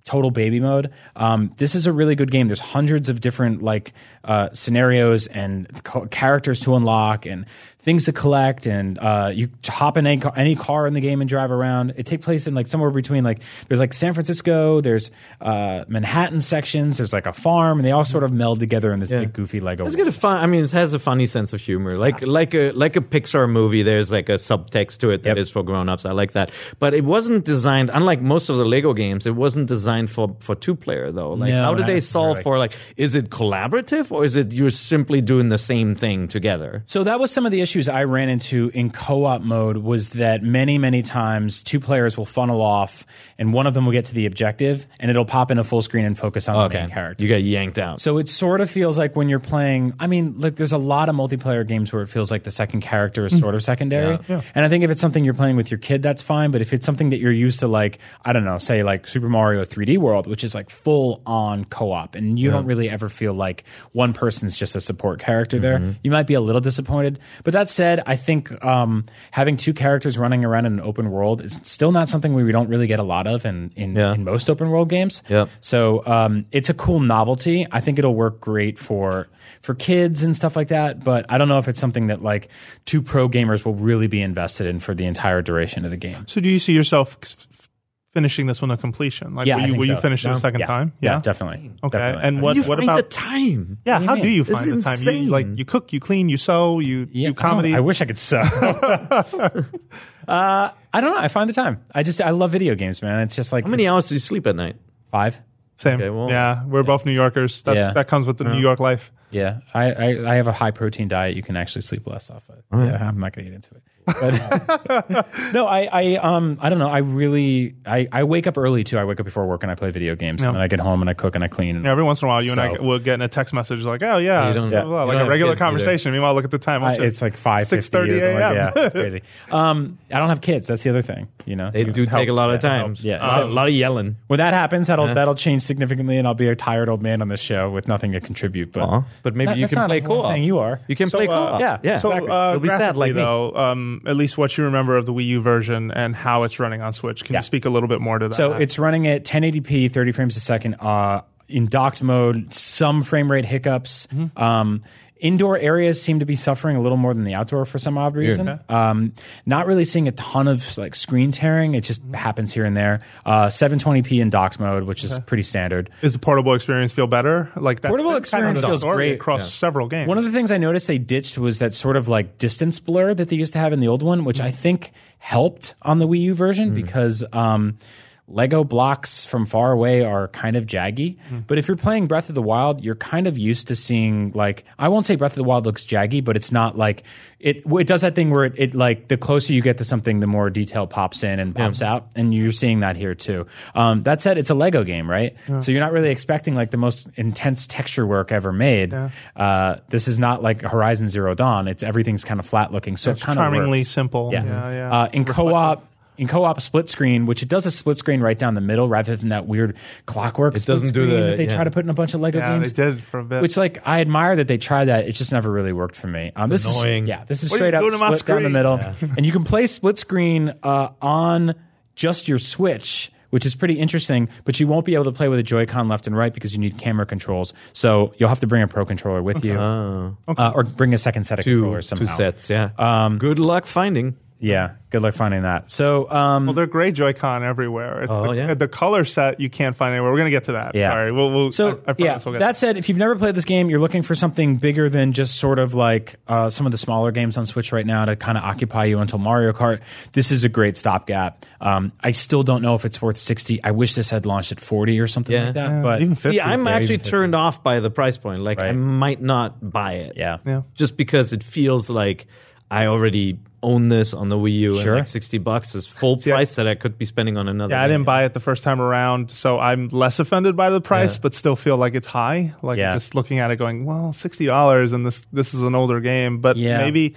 total baby mode. Um, this is a really good game. There's hundreds of different like uh, scenarios and co- characters to unlock and things to collect, and uh, you hop in any car, any car in the game and drive around. It takes place in like somewhere between like there's like San Francisco, there's uh, Manhattan sections, there's like a farm, and they all sort of meld together in this yeah. big goofy Lego. It's got a fun. I mean, it has a funny sense of humor, like yeah. like a like a Pixar movie. There's like a subtext to it that yep. is for grown-ups. I like that, but it wasn't designed. Unlike most of the Lego games, it wasn't designed for for two player though. Like no, how do they solve for like is it collaborative or is it you're simply doing the same thing together? So that was some of the issues I ran into in co-op mode was that many, many times two players will funnel off and one of them will get to the objective and it'll pop into full screen and focus on okay. the main character. You get yanked out. So it sort of feels like when you're playing, I mean, look, there's a lot of multiplayer games where it feels like the second character is mm. sort of secondary. Yeah. Yeah. And I think if it's something you're playing with your kid, that's fine. But if it's something that you're used to like, I don't know, say like Super Mario three D World, which is like full on co-op and you yeah. don't really ever feel like one person's just a support character there, mm-hmm. you might be a little disappointed. But that said, I think um, having two characters running around in an open world is still not something we don't really get a lot of in, in, yeah. in most open world games. Yeah. So um, it's a cool novelty. I think it'll work great for for kids and stuff like that. But I don't know if it's something that like two pro gamers will really be invested in for the entire duration of the game. So do you see yourself finishing this one to completion? Like, yeah, will you, will so. you finish no. it a second yeah. time? Yeah, yeah, definitely. Okay, definitely. and what, I mean, what about the time? Yeah, how do you find the time? Yeah, you, find the time? You like you cook, you clean, you sew, you yeah, do comedy. I, I wish I could sew. uh, I don't know. I find the time. I just I love video games, man. It's just like how many hours do you sleep at night? Five. Same. Okay, well, yeah, we're yeah. both New Yorkers. That's, yeah. That comes with the yeah. New York life. Yeah, I, I I have a high protein diet. You can actually sleep less off of. Oh. Yeah, I'm not going to get into it. But, uh, no, I, I um I don't know. I really I, I wake up early too. I wake up before work and I play video games. Yep. And then I get home and I cook and I clean. Yeah, every once in a while, you so, and I will get in a text message like, "Oh yeah, you don't, blah, blah, blah, you like a regular conversation." Either. Meanwhile, look at the time. I, it's like five six thirty a m. Like, yeah, it's crazy. Um, I don't have kids. That's the other thing. You know, they you do know, take helps. a lot of time. Yeah, uh, a lot of yelling. When that happens, that'll yeah. that'll change significantly, and I'll be a tired old man on this show with nothing to contribute. But uh-huh. but maybe that, you can play co-op. You are. You can play co-op. Yeah, yeah. So it'll be sad, like me. At least what you remember of the Wii U version and how it's running on Switch. Can yeah. you speak a little bit more to that? So it's running at ten eighty p, thirty frames a second, uh, in docked mode, some frame rate hiccups. Mm-hmm. Um, indoor areas seem to be suffering a little more than the outdoor for some odd reason. Yeah. Um, not really seeing a ton of like screen tearing. It just mm-hmm. happens here and there. Uh, seven twenty p in docked mode, which okay. is pretty standard. Does the portable experience feel better? Like that portable experience feels great across yeah. several games. One of the things I noticed they ditched was that sort of like distance blur that they used to have in the old one, which mm-hmm. I think helped on the Wii U version mm-hmm. because um, Lego blocks from far away are kind of jaggy. Mm. But if you're playing Breath of the Wild, you're kind of used to seeing, like, I won't say Breath of the Wild looks jaggy, but it's not like, it It does that thing where it, it like, the closer you get to something, the more detail pops in and pops yeah. out. And you're seeing that here, too. Um, that said, it's a Lego game, right? Yeah. So you're not really expecting, like, the most intense texture work ever made. Yeah. Uh, this is not like Horizon Zero Dawn. It's everything's kind of flat looking. So it's it kind of charmingly simple. Yeah. yeah, yeah. Uh, in co-op, In co-op split screen, which it does a split screen right down the middle rather than that weird clockwork it doesn't do the, that they yeah. try to put in a bunch of Lego yeah, games. Yeah, they did for a bit. Which, like, I admire that they tried that. It just never really worked for me. Um, this annoying. Is, yeah, this is what straight up split screen? down the middle. Yeah. And you can play split screen uh, on just your Switch, which is pretty interesting, but you won't be able to play with a Joy-Con left and right because you need camera controls. So you'll have to bring a Pro Controller with okay. you. Oh. Okay. Uh, or bring a second set of two, controllers somehow. Two sets, yeah. Um, Good luck finding. Yeah, good luck finding that. So, um, well, they're gray Joy-Con everywhere. It's oh, the, yeah. the color set you can't find anywhere. We're going to get to that. Yeah. Sorry. We'll, we'll, so, I, I yeah, we'll get that said, if you've never played this game, you're looking for something bigger than just sort of like uh, some of the smaller games on Switch right now to kind of occupy you until Mario Kart. This is a great stopgap. Um, I still don't know if it's worth sixty. I wish this had launched at forty or something yeah. like that. Yeah, but even fifty, see, I'm yeah, actually even turned off by the price point. Like, right. I might not buy it. Yeah. yeah. Just because it feels like I already own this on the Wii U sure. and like sixty bucks is full price yeah. that I could be spending on another. Yeah, I didn't game. buy it the first time around, so I'm less offended by the price, yeah. but still feel like it's high. Like yeah. just looking at it going, well, sixty dollars and this this is an older game, but yeah. maybe,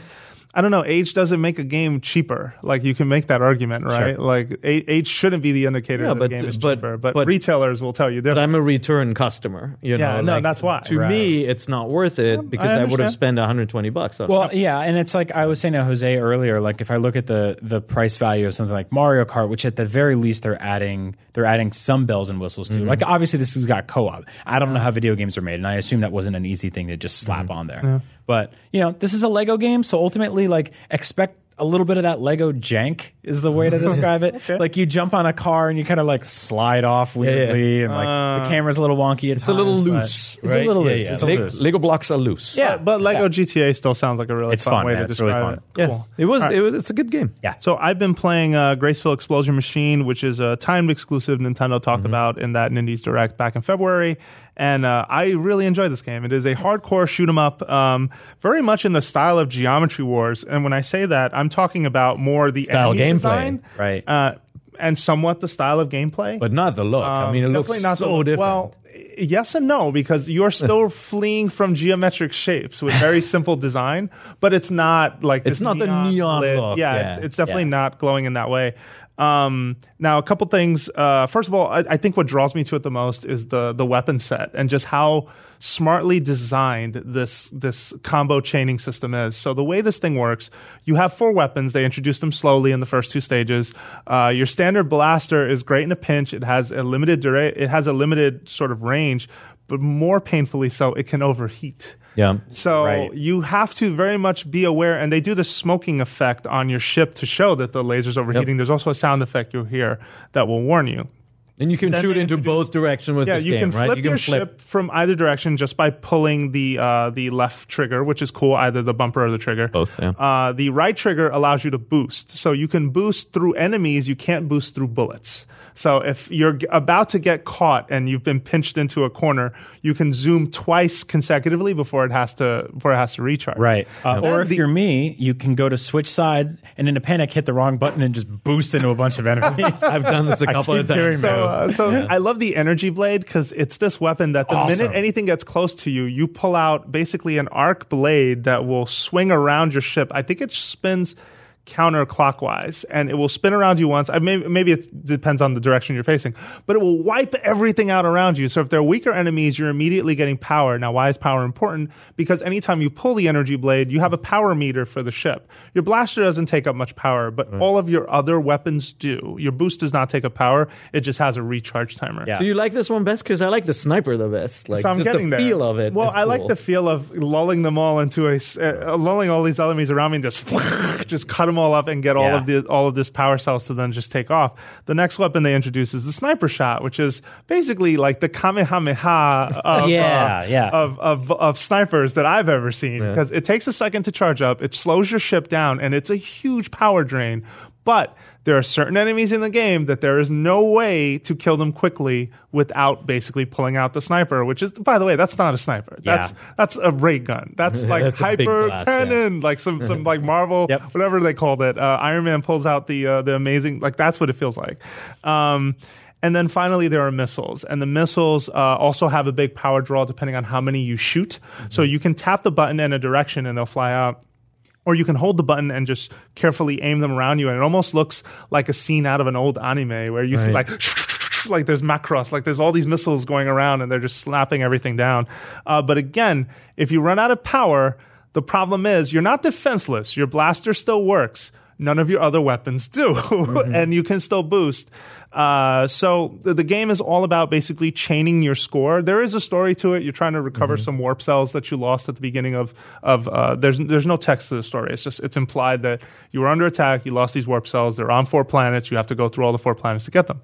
I don't know, age doesn't make a game cheaper. Like, you can make that argument, right? Sure. Like, age shouldn't be the indicator yeah, that the game is but, cheaper, but, but retailers will tell you different. But I'm a return customer, you yeah, know? No, like, that's why. To right. me, it's not worth it yeah, because I, I would have spent one hundred twenty bucks on well, it. Well, yeah, and it's like I was saying to Jose earlier, like, if I look at the, the price value of something like Mario Kart, which at the very least they're adding they're adding some bells and whistles to. Mm-hmm. Like, obviously, this has got co-op. I don't know how video games are made, and I assume that wasn't an easy thing to just slap mm-hmm. on there. Yeah. But, you know, this is a Lego game, so ultimately, like, expect a little bit of that Lego jank is the way to describe it. Okay. Like, you jump on a car and you kind of, like, slide off weirdly, yeah, yeah. and, like, uh, the camera's a little wonky at it's times. A little loose, right? It's a little yeah, loose. Yeah, it's Le- a little loose. Lego blocks are loose. Yeah, but, but Lego yeah. G T A still sounds like a really it's fun, fun way man. to it's describe really fun. it. Yeah. Cool. It was, right. it was, it's a good game. Yeah. So I've been playing uh, Graceful Explosion Machine, which is a timed exclusive Nintendo talked mm-hmm. about in that Nindies Direct back in February. And uh, I really enjoy this game. It is a hardcore shoot 'em up, um, very much in the style of Geometry Wars. And when I say that, I'm talking about more the style enemy gameplay, design, right? Uh, and somewhat the style of gameplay, but not the look. Um, I mean, it looks not so different. Well, yes and no, because you're still fleeing from geometric shapes with very simple design, but it's not like it's not neon the neon lit. look. Yeah, yeah. It's, it's definitely yeah. not glowing in that way. Um, now, a couple things. Uh, first of all, I, I think what draws me to it the most is the the weapon set and just how smartly designed this this combo chaining system is. So the way this thing works, you have four weapons. They introduced them slowly in the first two stages. Uh, your standard blaster is great in a pinch. It has a limited dura- it has a limited sort of range, but more painfully so, it can overheat. Yeah. So right. you have to very much be aware, and they do the smoking effect on your ship to show that the laser's overheating. Yep. There's also a sound effect you'll hear that will warn you. And you can then shoot into both directions with yeah, this you game, right? You can flip your ship from either direction just by pulling the uh, the left trigger, which is cool, either the bumper or the trigger. Both, yeah. Uh, the right trigger allows you to boost. So you can boost through enemies. You can't boost through bullets. So if you're g- about to get caught and you've been pinched into a corner, you can zoom twice consecutively before it has to before it has to recharge. Right. Uh, or if the, you're me, you can go to switch sides and in a panic hit the wrong button and just boost into a bunch of enemies. I've done this a couple of times. So, uh, so yeah. I love the energy blade because it's this weapon that the awesome. minute anything gets close to you, you pull out basically an arc blade that will swing around your ship. I think it spins counterclockwise, and it will spin around you once. I may, maybe it depends on the direction you're facing, but it will wipe everything out around you. So if they're weaker enemies, you're immediately getting power. Now, why is power important? Because anytime you pull the energy blade, you have a power meter for the ship. Your blaster doesn't take up much power, but mm. all of your other weapons do. Your boost does not take up power. It just has a recharge timer. Yeah. So you like this one best? Because I like the sniper the best. Like, so I'm just getting the there. feel of it. Well, I cool. like the feel of lulling them all into a uh, lulling all these enemies around me and just just cut them all up and get yeah. all of the all of this power cells to then just take off. The next weapon they introduce is the sniper shot, which is basically like the Kamehameha of, yeah, uh, yeah. Of, of of snipers that I've ever seen, because yeah. it takes a second to charge up, it slows your ship down, and it's a huge power drain. But there are certain enemies in the game that there is no way to kill them quickly without basically pulling out the sniper, which is, by the way, that's not a sniper. That's yeah. that's a ray gun. That's like that's hyper blast, cannon, yeah. like some, some like Marvel, yep. whatever they called it. Uh, Iron Man pulls out the uh, the amazing, like that's what it feels like. Um, and then finally, there are missiles. And the missiles uh, also have a big power draw depending on how many you shoot. Mm-hmm. So you can tap the button in a direction and they'll fly out. Or you can hold the button and just carefully aim them around you. And it almost looks like a scene out of an old anime where you right. see like, like there's macros, like there's all these missiles going around and they're just slapping everything down. Uh, but again, if you run out of power, the problem is you're not defenseless. Your blaster still works. None of your other weapons do. Mm-hmm. And you can still boost. Uh, so the, the game is all about basically chaining your score. There is a story to it. You're trying to recover mm-hmm. some warp cells that you lost at the beginning of, of uh, there's there's no text to the story. It's just, it's implied that you were under attack, you lost these warp cells, they're on four planets, you have to go through all the four planets to get them.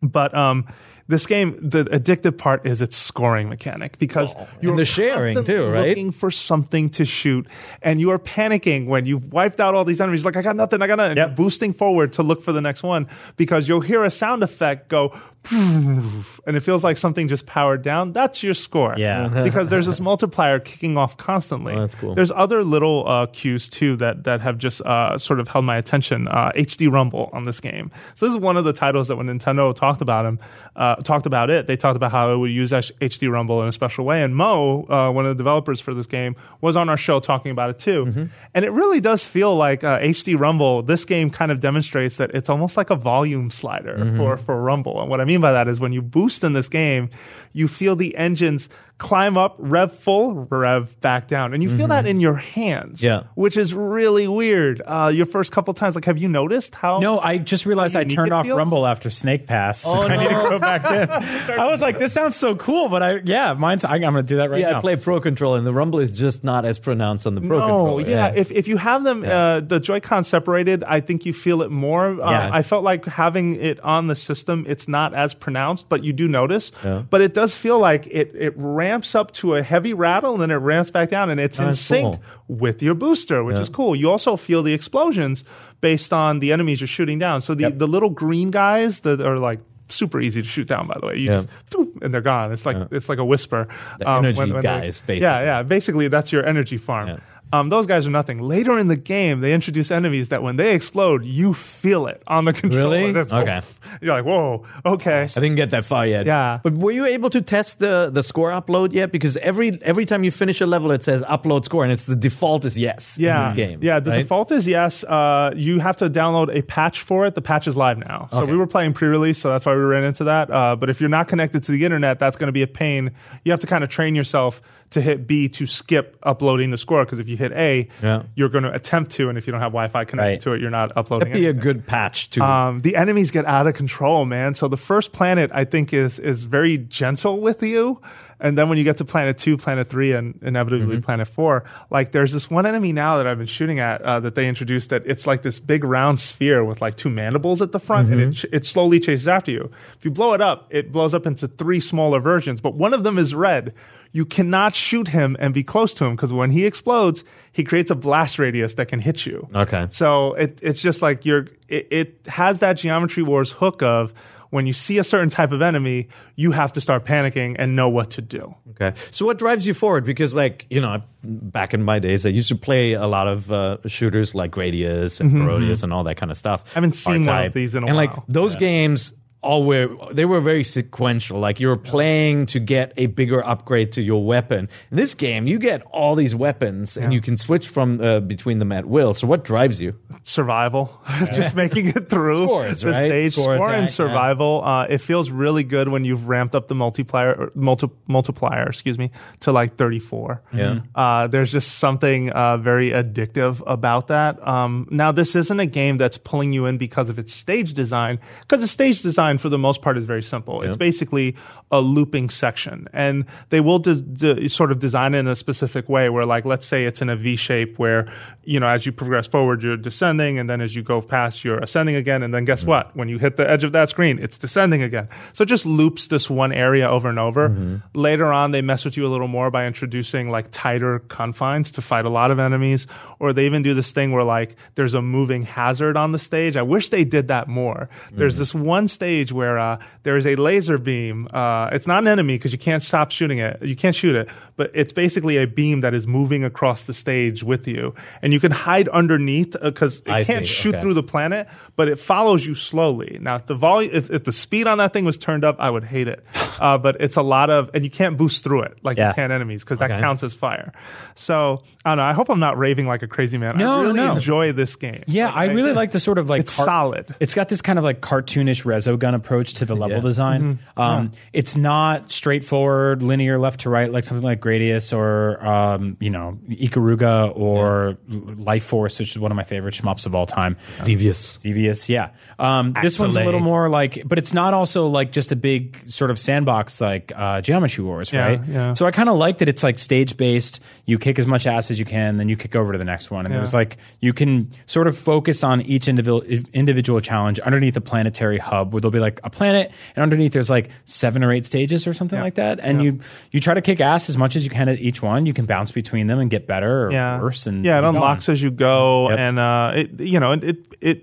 But, um, this game, the addictive part is its scoring mechanic, because oh, you're the sharing too, right? looking for something to shoot, and you are panicking when you've wiped out all these enemies. Like, I got nothing, I got nothing. Yep. You're boosting forward to look for the next one, because you'll hear a sound effect go, and it feels like something just powered down. That's your score. Yeah. Because there's this multiplier kicking off constantly. Oh, that's cool. There's other little uh, cues too that, that have just uh, sort of held my attention. Uh, H D Rumble on this game. So this is one of the titles that when Nintendo talked about him, uh, talked about it, they talked about how it would use H D Rumble in a special way. And Mo, uh, one of the developers for this game, was on our show talking about it too. Mm-hmm. And it really does feel like uh, H D Rumble, this game kind of demonstrates that it's almost like a volume slider mm-hmm. for, for Rumble. And what I mean by that is when you boost in this game, you feel the engines climb up, rev full, rev back down. And you feel mm-hmm. that in your hands, yeah. which is really weird. Uh, your first couple times, like, have you noticed how... No, I just realized I turned off feels? Rumble after Snake Pass. Oh, no. I need to go back I was like, this sounds so cool, but I yeah, mine's I, I'm going to do that right yeah, now. Yeah, I play Pro Controller, and the rumble is just not as pronounced on the Pro no, Controller. No, yeah. yeah. If if you have them, yeah. uh, the Joy-Con separated, I think you feel it more. Um, yeah. I felt like having it on the system, it's not as pronounced, but you do notice. Yeah. But it does feel like it, it ramps up to a heavy rattle, and then it ramps back down, and it's oh, in sync cool. with your booster, which yeah. is cool. You also feel the explosions based on the enemies you're shooting down. So the, yep. the little green guys that are like super easy to shoot down, by the way, you yeah. just and they're gone. It's like yeah. it's like a whisper. The um, energy when, when guys, basically. Yeah, yeah. Basically, that's your energy farm. Yeah. Um, those guys are nothing. Later in the game, they introduce enemies that when they explode, you feel it on the controller. Really? That's, okay. Whoa. You're like, whoa, okay. I didn't get that far yet. Yeah. But were you able to test the, the score upload yet? Because every every time you finish a level, it says upload score, and it's the default is yes yeah. in this game. Yeah, the right? default is yes. Uh, you have to download a patch for it. The patch is live now. So okay. we were playing pre-release, so that's why we ran into that. Uh, but if you're not connected to the internet, that's going to be a pain. You have to kind of train yourself to hit B to skip uploading the score, because if you hit A, yeah. you're going to attempt to, and if you don't have Wi-Fi connected right. to it, you're not uploading it. That'd be anything. A good patch, too. Um, the enemies get out of control, man. So the first planet, I think, is is very gentle with you. And then when you get to planet two, planet three, and inevitably mm-hmm. planet four, like there's this one enemy now that I've been shooting at uh, that they introduced that it's like this big round sphere with like two mandibles at the front, mm-hmm. and it ch- it slowly chases after you. If you blow it up, it blows up into three smaller versions, but one of them is red. You cannot shoot him and be close to him because when he explodes, he creates a blast radius that can hit you. Okay. So it it's just like you're it, it has that Geometry Wars hook of, when you see a certain type of enemy, you have to start panicking and know what to do. Okay. So what drives you forward? Because, like, you know, back in my days, I used to play a lot of uh, shooters like Gradius and Parodius mm-hmm. and all that kind of stuff. I haven't seen one of these in a and, while. And, like, those yeah. games... All were, they were very sequential. Like you were playing to get a bigger upgrade to your weapon. In this game, you get all these weapons, yeah. and you can switch from uh, between them at will. So what drives you? Survival, yeah. just making it through Scores, the right? stage. Score, Score attack, and survival. Yeah. Uh, it feels really good when you've ramped up the multiplier, or multi- multiplier, excuse me, to like thirty-four. Yeah. Uh, there's just something uh, very addictive about that. Um, now, this isn't a game that's pulling you in because of its stage design, because the stage design, for the most part, is very simple. Yeah. It's basically a looping section, and they will de- de- sort of design it in a specific way where, like, let's say it's in a V shape where, you know, as you progress forward, you're descending, and then as you go past, you're ascending again, and then guess mm-hmm. what? When you hit the edge of that screen, it's descending again. So it just loops this one area over and over. Mm-hmm. Later on, they mess with you a little more by introducing, like, tighter confines to fight a lot of enemies, or they even do this thing where, like, there's a moving hazard on the stage. I wish they did that more. Mm-hmm. There's this one stage where uh, there is a laser beam. Uh, it's not an enemy because you can't stop shooting it. You can't shoot it, but it's basically a beam that is moving across the stage with you. And you can hide underneath because uh, it I can't see. shoot okay. through the planet, but it follows you slowly. Now, if the, volu- if, if the speed on that thing was turned up, I would hate it. Uh, but it's a lot of... And you can't boost through it like yeah. you can enemies because okay. that counts as fire. So, I don't know. I hope I'm not raving like a crazy man. No, I really no. enjoy this game. Yeah, like, I really I, like the sort of like... It's car- solid. It's got this kind of like cartoonish rezo gun approach to the level yeah. design. Mm-hmm. Um, yeah. It's not straightforward, linear, left to right, like something like Gradius or, um, you know, Ikaruga or yeah. Life Force, which is one of my favorite shmups of all time. Devious. Devious, yeah. Um, this one's a little more like, but it's not also like just a big sort of sandbox like uh, Geometry Wars, yeah, right? Yeah. So I kind of like that it's like stage-based. You kick as much ass as you can, then you kick over to the next one. And yeah. there's like, you can sort of focus on each indiv- individual challenge underneath a planetary hub with there'll be like a planet, and underneath there's like seven or eight stages or something yeah. like that. And yeah. you you try to kick ass as much as you can at each one. You can bounce between them and get better or yeah. worse. And yeah, it and unlocks going. as you go, yep. and uh, it you know it, it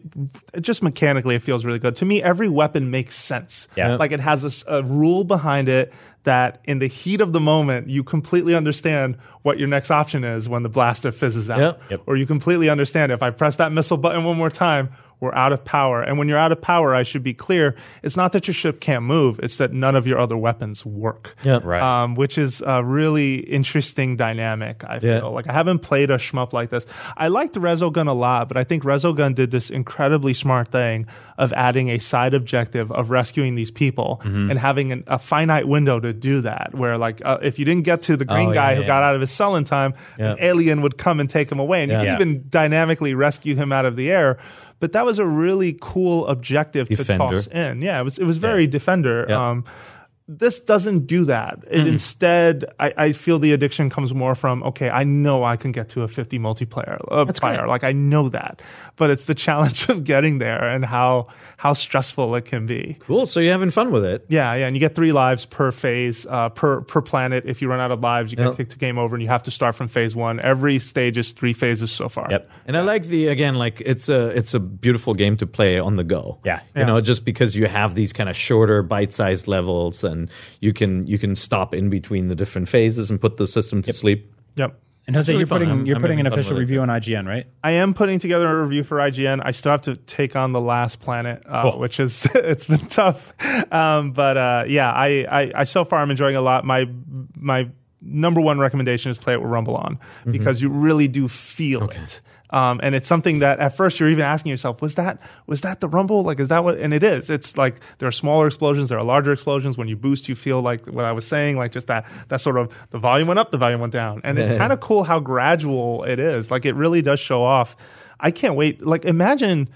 it just mechanically it feels really good to me. Every weapon makes sense. Yeah. Like it has a, a rule behind it that in the heat of the moment you completely understand what your next option is when the blaster fizzes out, yep. Yep. or you completely understand if I press that missile button one more time, we're out of power. And when you're out of power, I should be clear, it's not that your ship can't move. It's that none of your other weapons work, yeah, right. um, which is a really interesting dynamic, I feel. Yeah. Like I haven't played a shmup like this. I liked Resogun a lot, but I think Resogun did this incredibly smart thing of adding a side objective of rescuing these people mm-hmm. and having an, a finite window to do that, where like uh, if you didn't get to the green oh, guy yeah, who yeah. got out of his cell in time, yeah. an alien would come and take him away. And yeah. you could even dynamically rescue him out of the air. But that was a really cool objective Defender. to toss in. Yeah, it was it was very yeah. Defender. Yeah. Um, this doesn't do that. It mm. Instead, I, I feel the addiction comes more from, okay, I know I can get to a fifty multiplayer uh, player. Great. Like, I know that. But it's the challenge of getting there and how how stressful it can be. Cool. So you're having fun with it. Yeah, yeah. And you get three lives per phase, uh, per per planet. If you run out of lives, you get yep. kicked to game over, and you have to start from phase one. Every stage is three phases so far. Yep. And I like the, again, like, it's a it's a beautiful game to play on the go. Yeah. You yeah. know, just because you have these kind of shorter, bite-sized levels, and you can you can stop in between the different phases and put the system to yep. sleep. Yep. And Jose, really you're putting I'm, you're I'm putting an official review on I G N, right? I am putting together a review for I G N. I still have to take on The Last Planet, uh, cool. which is it's been tough. Um, but uh, yeah, I, I, I so far I'm enjoying a lot. My my number one recommendation is play it with Rumble on mm-hmm. because you really do feel okay. it. Um, and it's something that at first you're even asking yourself, was that was that the rumble? Like, is that what? And it is. It's like there are smaller explosions, there are larger explosions. When you boost, you feel like what I was saying, like just that that sort of the volume went up, the volume went down. And it's kind of cool how gradual it is. Like, it really does show off. I can't wait. Like, imagine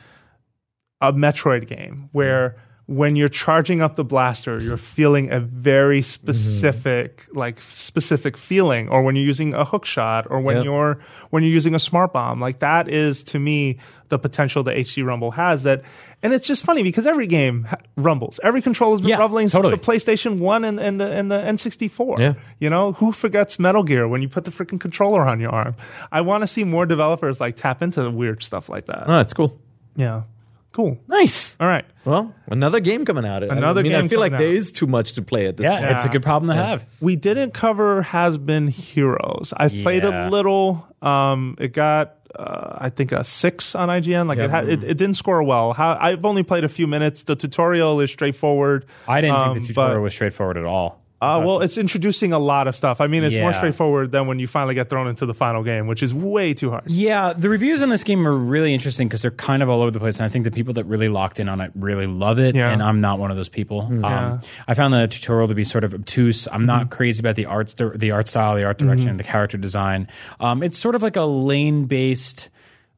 a Metroid game where when you're charging up the blaster, you're feeling a very specific, mm-hmm. like specific feeling, or when you're using a hook shot, or when yep. you're when you're using a smart bomb. Like, that is to me the potential that H D Rumble has. That, and it's just funny because every game ha- rumbles. Every controller's been yeah, rumbling totally. since the PlayStation One and, and the and the N sixty-four. Yeah. You know, who forgets Metal Gear when you put the freaking controller on your arm? I want to see more developers like tap into weird stuff like that. Oh, that's cool. Yeah. Cool. Nice. All right. Well, another game coming out. Another I mean, game I feel like out. there is too much to play at this yeah, point. Yeah, it's a good problem to yeah. have. We didn't cover Has Been Heroes. I've yeah. played a little. Um, it got, uh, I think, a six on I G N. Like, yeah. it, ha- it it didn't score well. How, I've only played a few minutes. The tutorial is straightforward. I didn't um, think the tutorial but, was straightforward at all. Uh, well, it's introducing a lot of stuff. I mean, it's yeah. more straightforward than when you finally get thrown into the final game, which is way too hard. Yeah, the reviews on this game are really interesting because they're kind of all over the place, and I think the people that really locked in on it really love it, yeah. and I'm not one of those people. Mm-hmm. Um, I found the tutorial to be sort of obtuse. I'm mm-hmm. not crazy about the art, the art style, the art direction, mm-hmm. the character design. Um, it's sort of like a lane-based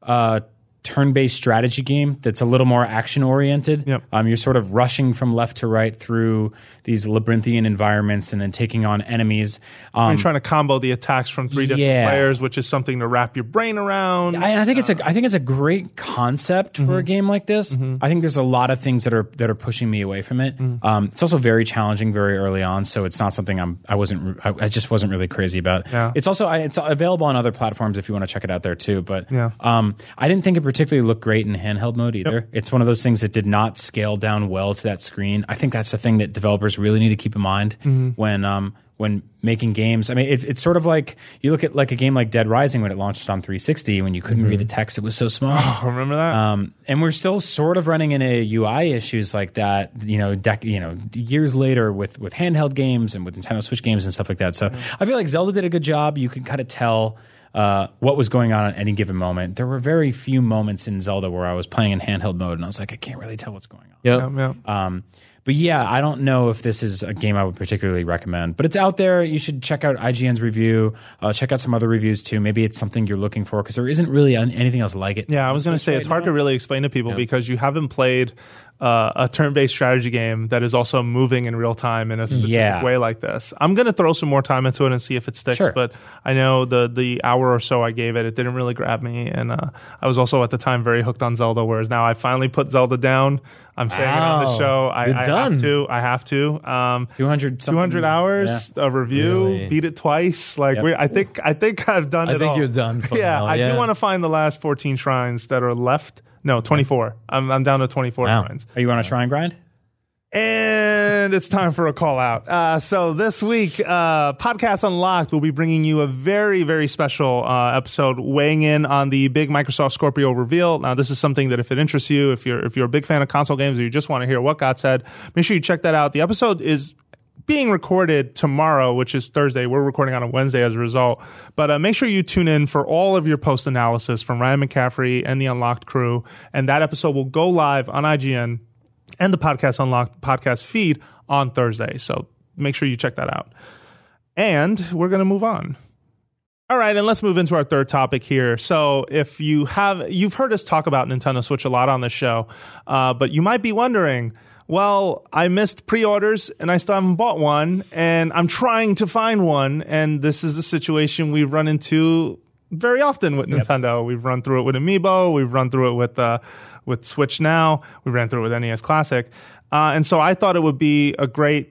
uh turn-based strategy game that's a little more action-oriented. Yep. Um, you're sort of rushing from left to right through these labyrinthian environments and then taking on enemies. Um, and trying to combo the attacks from three different yeah. players, which is something to wrap your brain around. I, and I think uh, it's a I think it's a great concept mm-hmm. for a game like this. Mm-hmm. I think there's a lot of things that are that are pushing me away from it. Mm-hmm. Um, it's also very challenging very early on, so it's not something I'm I wasn't I, I just wasn't really crazy about. Yeah. It's also I, it's available on other platforms if you want to check it out there too. But yeah. um, I didn't think it particularly look great in handheld mode either. Yep. It's one of those things that did not scale down well to that screen. I think that's the thing that developers really need to keep in mind mm-hmm. when um, when making games. I mean, it, it's sort of like you look at like a game like Dead Rising when it launched on three sixty when you couldn't mm-hmm. read the text. It was so small. Oh, remember that? Um, and we're still sort of running into U I issues like that, you know, dec- you know, years later with, with handheld games and with Nintendo Switch games and stuff like that. So mm-hmm. I feel like Zelda did a good job. You can kind of tell Uh, what was going on at any given moment. There were very few moments in Zelda where I was playing in handheld mode and I was like, I can't really tell what's going on. Yeah, yeah. Um, but yeah, I don't know if this is a game I would particularly recommend, but it's out there. You should check out I G N's review. Uh, check out some other reviews too. Maybe it's something you're looking for because there isn't really anything else like it. Yeah, I was going to say it's hard to really explain to people yeah. because you haven't played uh, a turn-based strategy game that is also moving in real time in a specific yeah. way like this. I'm going to throw some more time into it and see if it sticks, sure. but I know the the hour or so I gave it, it didn't really grab me, and uh, I was also at the time very hooked on Zelda, whereas now I finally put Zelda down. I'm saying wow. it on the show. I, I have to. I have to. Um, two hundred, two hundred hours yeah. of review. Really? Beat it twice. Like yep. we, I think. I think I've done I it all. I think you're done. For yeah, now. I yeah. do want to find the last fourteen shrines that are left. No, twenty-four. I'm I'm down to twenty-four wow. shrines. Are you on a shrine grind? And it's time for a call out. Uh, so this week, uh, Podcast Unlocked will be bringing you a very, very special uh, episode weighing in on the big Microsoft Scorpio reveal. Now, this is something that if it interests you, if you're if you're a big fan of console games or you just want to hear what got said, make sure you check that out. The episode is being recorded tomorrow, which is Thursday. We're recording on a Wednesday as a result. But uh, make sure you tune in for all of your post-analysis from Ryan McCaffrey and the Unlocked crew. And that episode will go live on I G N and the Podcast Unlocked podcast feed on Thursday. So make sure you check that out. And we're going to move on. All right, and let's move into our third topic here. So if you have, you've heard us talk about Nintendo Switch a lot on this show, uh, but you might be wondering, well, I missed pre-orders and I still haven't bought one, and I'm trying to find one, and this is a situation we've run into very often with Nintendo. Yep. We've run through it with Amiibo, we've run through it with uh, with Switch Now, we ran through it with N E S Classic, uh, and so I thought it would be a great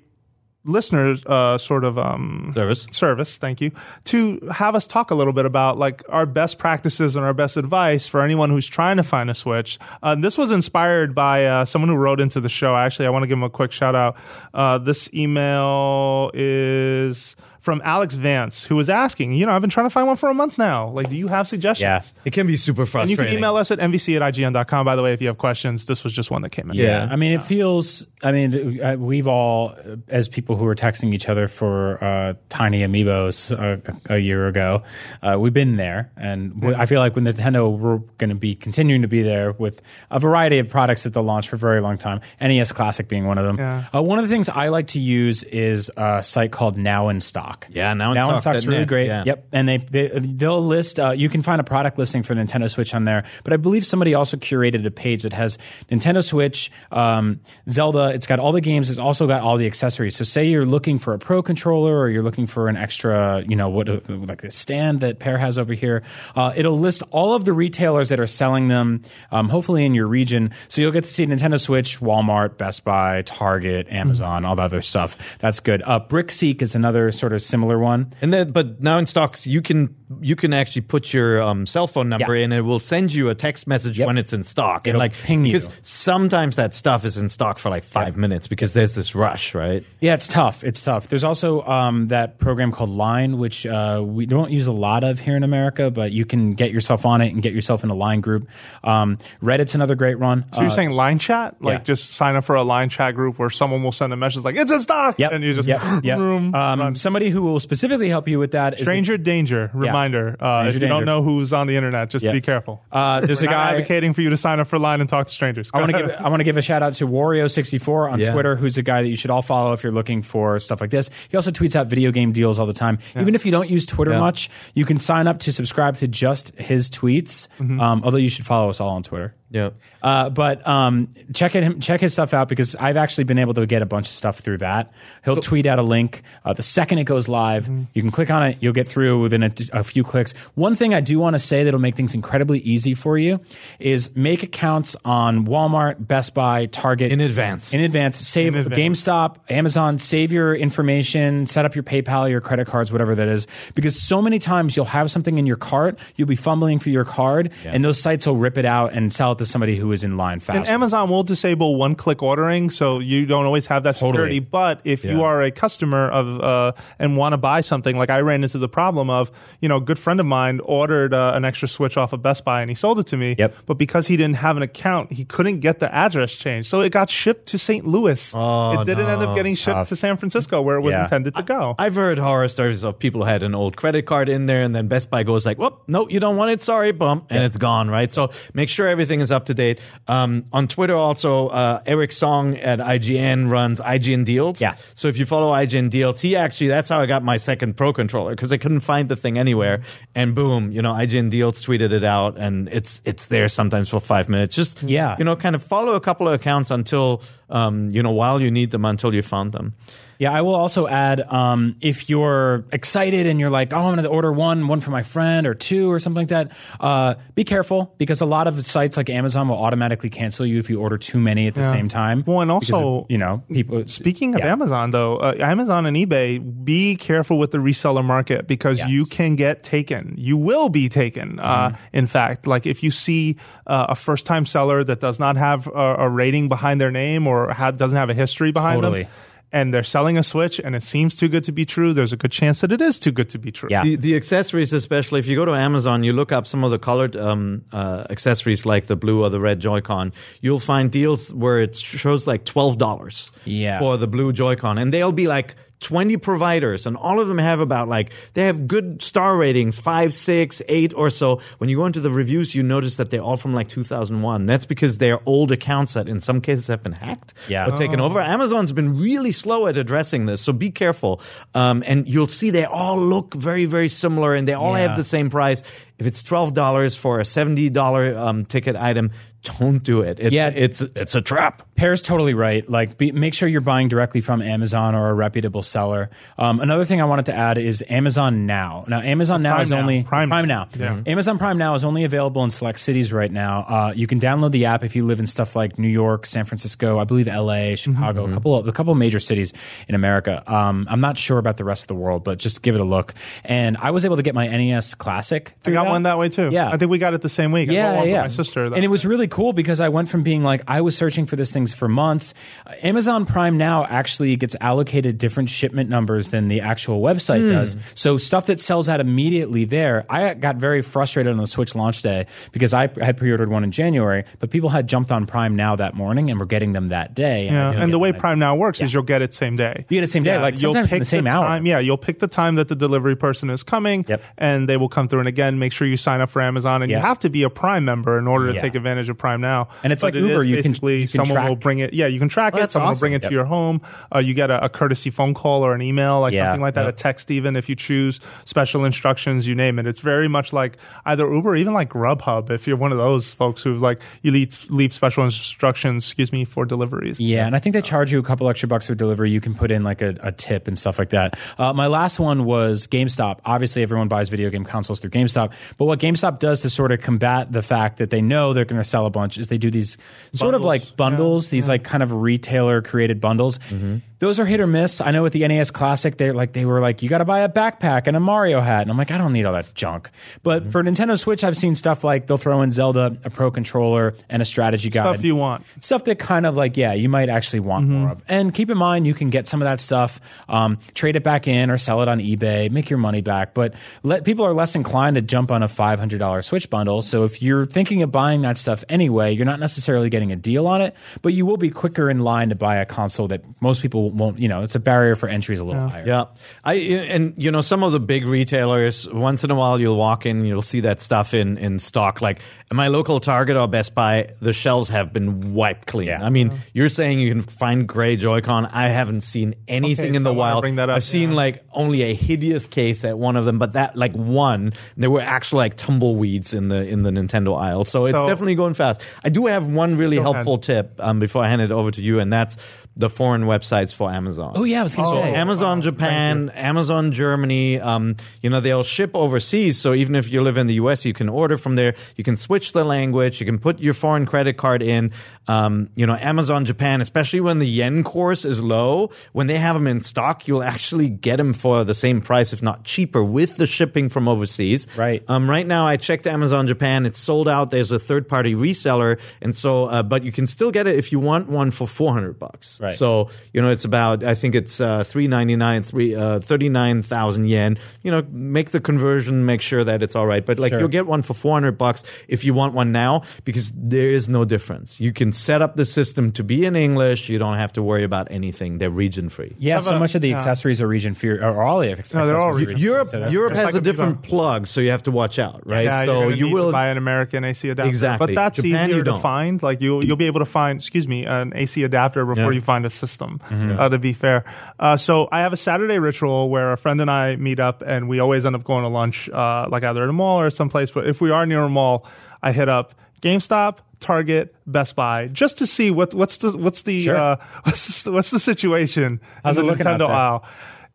listeners uh sort of um service service thank you to have us talk a little bit about like our best practices and our best advice for anyone who's trying to find a Switch. Uh, this was inspired by uh someone who wrote into the show. Actually, I want to give him a quick shout out. Uh this email is from Alex Vance, who was asking, you know, I've been trying to find one for a month now. Like, do you have suggestions? Yeah, it can be super frustrating. And you can email us at M V C at I G N dot com, by the way, if you have questions. This was just one that came in. Yeah, I mean, it feels, I mean, we've all, as people who were texting each other for uh, tiny Amiibos a, a year ago, uh, we've been there. And mm-hmm. I feel like with Nintendo, we're going to be continuing to be there with a variety of products that they'll launch for a very long time, N E S Classic being one of them. Yeah. Uh, one of the things I like to use is a site called Now in Stock. Yeah, now, now in Stock's really great. Yeah. Yep, and they, they they'll list. Uh, you can find a product listing for Nintendo Switch on there. But I believe somebody also curated a page that has Nintendo Switch, um, Zelda. It's got all the games. It's also got all the accessories. So say you're looking for a Pro Controller, or you're looking for an extra, you know, what like the stand that Pear has over here. Uh, it'll list all of the retailers that are selling them. Um, hopefully in your region, so you'll get to see Nintendo Switch, Walmart, Best Buy, Target, Amazon, mm-hmm. all the other stuff. That's good. Uh, Brickseek is another sort of similar one, and then but now in stocks you can you can actually put your um, cell phone number yeah. in, and it will send you a text message yep. when it's in stock. It'll and like ping because you because sometimes that stuff is in stock for like five yep. minutes because there's this rush, right? Yeah, it's tough. It's tough. There's also um, that program called Line, which uh, we don't use a lot of here in America, but you can get yourself on it and get yourself in a Line group. Um, Reddit's another great run. So uh, you're saying Line chat, like yeah. just sign up for a Line chat group where someone will send a message like it's in stock, yep. and you just yep. yep. um, um, somebody who will specifically help you with that. Stranger is the, danger. Reminder. Yeah. Uh, stranger if you danger. Don't know who's on the internet, just yeah. be careful. Uh, there's We're a guy advocating for you to sign up for Line and talk to strangers. Go I want to give I want to give a shout out to Wario sixty-four on yeah. Twitter, who's a guy that you should all follow if you're looking for stuff like this. He also tweets out video game deals all the time. Yeah. Even if you don't use Twitter yeah. much, you can sign up to subscribe to just his tweets. Mm-hmm. Um, although you should follow us all on Twitter. Yeah. Uh, but um, check him check his stuff out because I've actually been able to get a bunch of stuff through that. He'll so, tweet out a link uh, the second it goes live. Mm-hmm. You can click on it. You'll get through within a, a few clicks. One thing I do want to say that'll make things incredibly easy for you is make accounts on Walmart, Best Buy, Target. In advance. In advance. Save in advance. GameStop, Amazon. Save your information. Set up your PayPal, your credit cards, whatever that is. Because so many times you'll have something in your cart. You'll be fumbling for your card. Yeah. And those sites will rip it out and sell it to somebody who is in line fast. And Amazon will disable one-click ordering, so you don't always have that security. Totally. But if yeah. you are a customer of uh, and want to buy something, like I ran into the problem of, you know, a good friend of mine ordered uh, an extra Switch off of Best Buy and he sold it to me. Yep. But because he didn't have an account, he couldn't get the address changed. So it got shipped to Saint Louis. Oh, it didn't no, end up getting shipped tough. to San Francisco where it was yeah. intended to go. I, I've heard horror stories of people had an old credit card in there and then Best Buy goes like, whoop, no, you don't want it. Sorry, bump. And yep. it's gone, right? So make sure everything is up to date. Um, on Twitter also, uh, Eric Song at I G N runs I G N Deals. Yeah. So if you follow I G N Deals, he actually, that's how I got my second Pro Controller because I couldn't find the thing anywhere. And boom, you know, I G N Deals tweeted it out and it's it's there sometimes for five minutes. Just, yeah. you know, kind of follow a couple of accounts until, um, you know, while you need them, until you found them. Yeah, I will also add, um, if you're excited and you're like, oh, I'm going to order one, one for my friend or two or something like that, uh, be careful because a lot of sites like Amazon will automatically cancel you if you order too many at the yeah. same time. Well, and also, of, you know, people. Speaking yeah. of Amazon, though, uh, Amazon and eBay, be careful with the reseller market because yes. you can get taken. You will be taken, mm-hmm. uh, in fact. Like if you see uh, a first-time seller that does not have a, a rating behind their name or ha- doesn't have a history behind totally. them. And they're selling a Switch, and it seems too good to be true. There's a good chance that it is too good to be true. Yeah. The, the accessories, especially if you go to Amazon, you look up some of the colored um, uh, accessories, like the blue or the red Joy-Con. You'll find deals where it shows like twelve dollars yeah. for the blue Joy-Con, and they'll be like twenty providers, and all of them have about like, they have good star ratings, five, six, eight or so. When you go into the reviews, you notice that they're all from like two thousand one. That's because they're old accounts that in some cases have been hacked yeah. or oh. taken over. Amazon's been really slow at addressing this, so be careful. Um, and you'll see they all look very, very similar, and they all yeah. have the same price. If it's twelve dollars for a seventy dollars um, ticket item, don't do it. It's, yeah, it's it's a trap. Pear's totally right. Like, be, make sure you're buying directly from Amazon or a reputable seller. Um, another thing I wanted to add is Amazon Now. Now, Amazon Now Prime is now. only Prime, Prime Now. Yeah. Amazon Prime Now is only available in select cities right now. Uh, you can download the app if you live in stuff like New York, San Francisco, I believe L A, Chicago, mm-hmm. a couple of, a couple of major cities in America. Um, I'm not sure about the rest of the world, but just give it a look. And I was able to get my N E S Classic. I got one that way too. Yeah, I think we got it the same week. Yeah, I got one yeah. for my sister, though. And it was really cool because I went from being like, I was searching for this things for months. Uh, Amazon Prime Now actually gets allocated different shipment numbers than the actual website mm. does. So stuff that sells out immediately there, I got very frustrated on the Switch launch day because I had pre-ordered one in January, but people had jumped on Prime Now that morning and were getting them that day. And, yeah. and the way Prime Now works yeah. is you'll get it same day. You get it same day, yeah. like sometimes you'll pick in the same the time, hour. Yeah, you'll pick the time that the delivery person is coming yep. and they will come through. And again, make sure you sign up for Amazon, and yeah. you have to be a Prime member in order to yeah. take advantage of Prime Now. And it's but like it Uber, you can, you can someone track. will bring it yeah you can track well, it someone awesome. will bring it yep. to your home. Uh, you get a, a courtesy phone call or an email, like yeah, something like that yep. a text, even if you choose special instructions, you name it. It's very much like either Uber or even like Grubhub if you're one of those folks who like you leave, leave special instructions excuse me for deliveries. Yeah, yeah and I think they charge you a couple extra bucks for delivery. You can put in like a, a tip and stuff like that. Uh, my last one was GameStop. Obviously everyone buys video game consoles through GameStop, but what GameStop does to sort of combat the fact that they know they're going to sell a bunch is they do these bundles. sort of like bundles, yeah, these yeah. like kind of retailer created bundles. Mm-hmm. Those are hit or miss. I know with the N E S Classic, they like they were like, you got to buy a backpack and a Mario hat. And I'm like, I don't need all that junk. But mm-hmm. for Nintendo Switch, I've seen stuff like they'll throw in Zelda, a Pro Controller, and a strategy guide. Stuff you want. Stuff that kind of like, yeah, you might actually want mm-hmm. more of. And keep in mind, you can get some of that stuff, um, trade it back in or sell it on eBay, make your money back. But let, people are less inclined to jump on a five hundred dollars Switch bundle. So if you're thinking of buying that stuff anyway, you're not necessarily getting a deal on it, but you will be quicker in line to buy a console that most people won't, you know, it's a barrier for entry is a little yeah. higher. Yeah. I, and you know, some of the big retailers, once in a while you'll walk in, you'll see that stuff in, in stock. Like my local Target or Best Buy, the shelves have been wiped clean. Yeah. I mean, yeah. you're saying you can find gray Joy-Con. I haven't seen anything okay, in the so wild. Bring that up. I've seen yeah. like only a hideous case at one of them, but that like one, there were actual like tumbleweeds in the, in the Nintendo aisle. So it's so, definitely going fast. I do have one really helpful ahead. tip um, before I hand it over to you, and that's the foreign websites for Amazon. Oh, yeah, I was going to oh, say. Amazon wow. Japan, Amazon Germany, um, you know, they'll ship overseas, so even if you live in the U S, you can order from there. You can switch the language. You can put your foreign credit card in. Um, you know, Amazon Japan, especially when the yen course is low, when they have them in stock, you'll actually get them for the same price, if not cheaper, with the shipping from overseas. Right. Um, right now, I checked Amazon Japan. It's sold out. There's a third-party reseller, and so, uh, but you can still get it if you want one for four hundred bucks. Right. So, you know, it's about, I think it's uh, three ninety-nine, three, uh, thirty-nine thousand yen. You know, make the conversion, make sure that it's all right. But like, sure. you'll get one for four hundred bucks if you want one now, because there is no difference. You can set up the system to be in English. You don't have to worry about anything. They're region free. Yeah, so a, much of the yeah. accessories are region free, or all the accessories. No, they're all region free. Europe, so Europe has like a different plug, so you have to watch out, right? Yeah, so you need will to buy an American A C adapter. Exactly. But that's Japan, easier you to find. Like you, you'll be able to find, excuse me, an A C adapter before yeah. you find a system, mm-hmm. uh, to be fair. Uh, so I have a Saturday ritual where a friend and I meet up, and we always end up going to lunch, uh, like either at a mall or someplace. But if we are near a mall, I hit up GameStop, Target, Best Buy, just to see what what's the what's the sure. uh, what's the, what's the situation How's in the Nintendo aisle.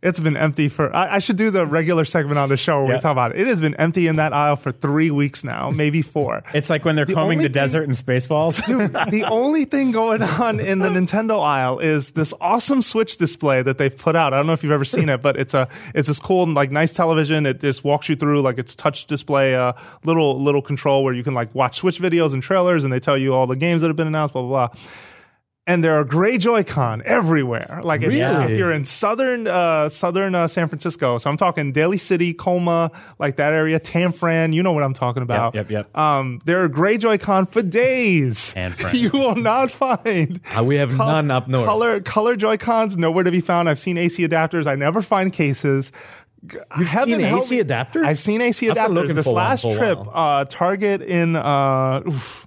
It's been empty for... I, I should do the regular segment on the show where yep. we talk about it. It has been empty in that aisle for three weeks now, maybe four. It's like when they're the combing the thing, desert in Spaceballs. Dude, the only thing going on in the Nintendo aisle is this awesome Switch display that they've put out. I don't know if you've ever seen it, but it's a it's this cool, like, nice television. It just walks you through, like, it's touch display, a uh, little, little control where you can, like, watch Switch videos and trailers, and they tell you all the games that have been announced, blah, blah, blah. and there are gray Joy-Con everywhere. Like if, really? if you're in southern uh, southern uh, San Francisco, so I'm talking Daly City, Coma, like that area, Tanfran, you know what I'm talking about. Yep, yep, yep. Um, there are gray Joy-Con for days. Tanfran. You will not find. Uh, we have col- none up north. Color, color Joy-Cons, nowhere to be found. I've seen A C adapters. I never find cases. You've seen A C adapters? I've seen A C adapters. This last trip, uh, Target in uh, oof,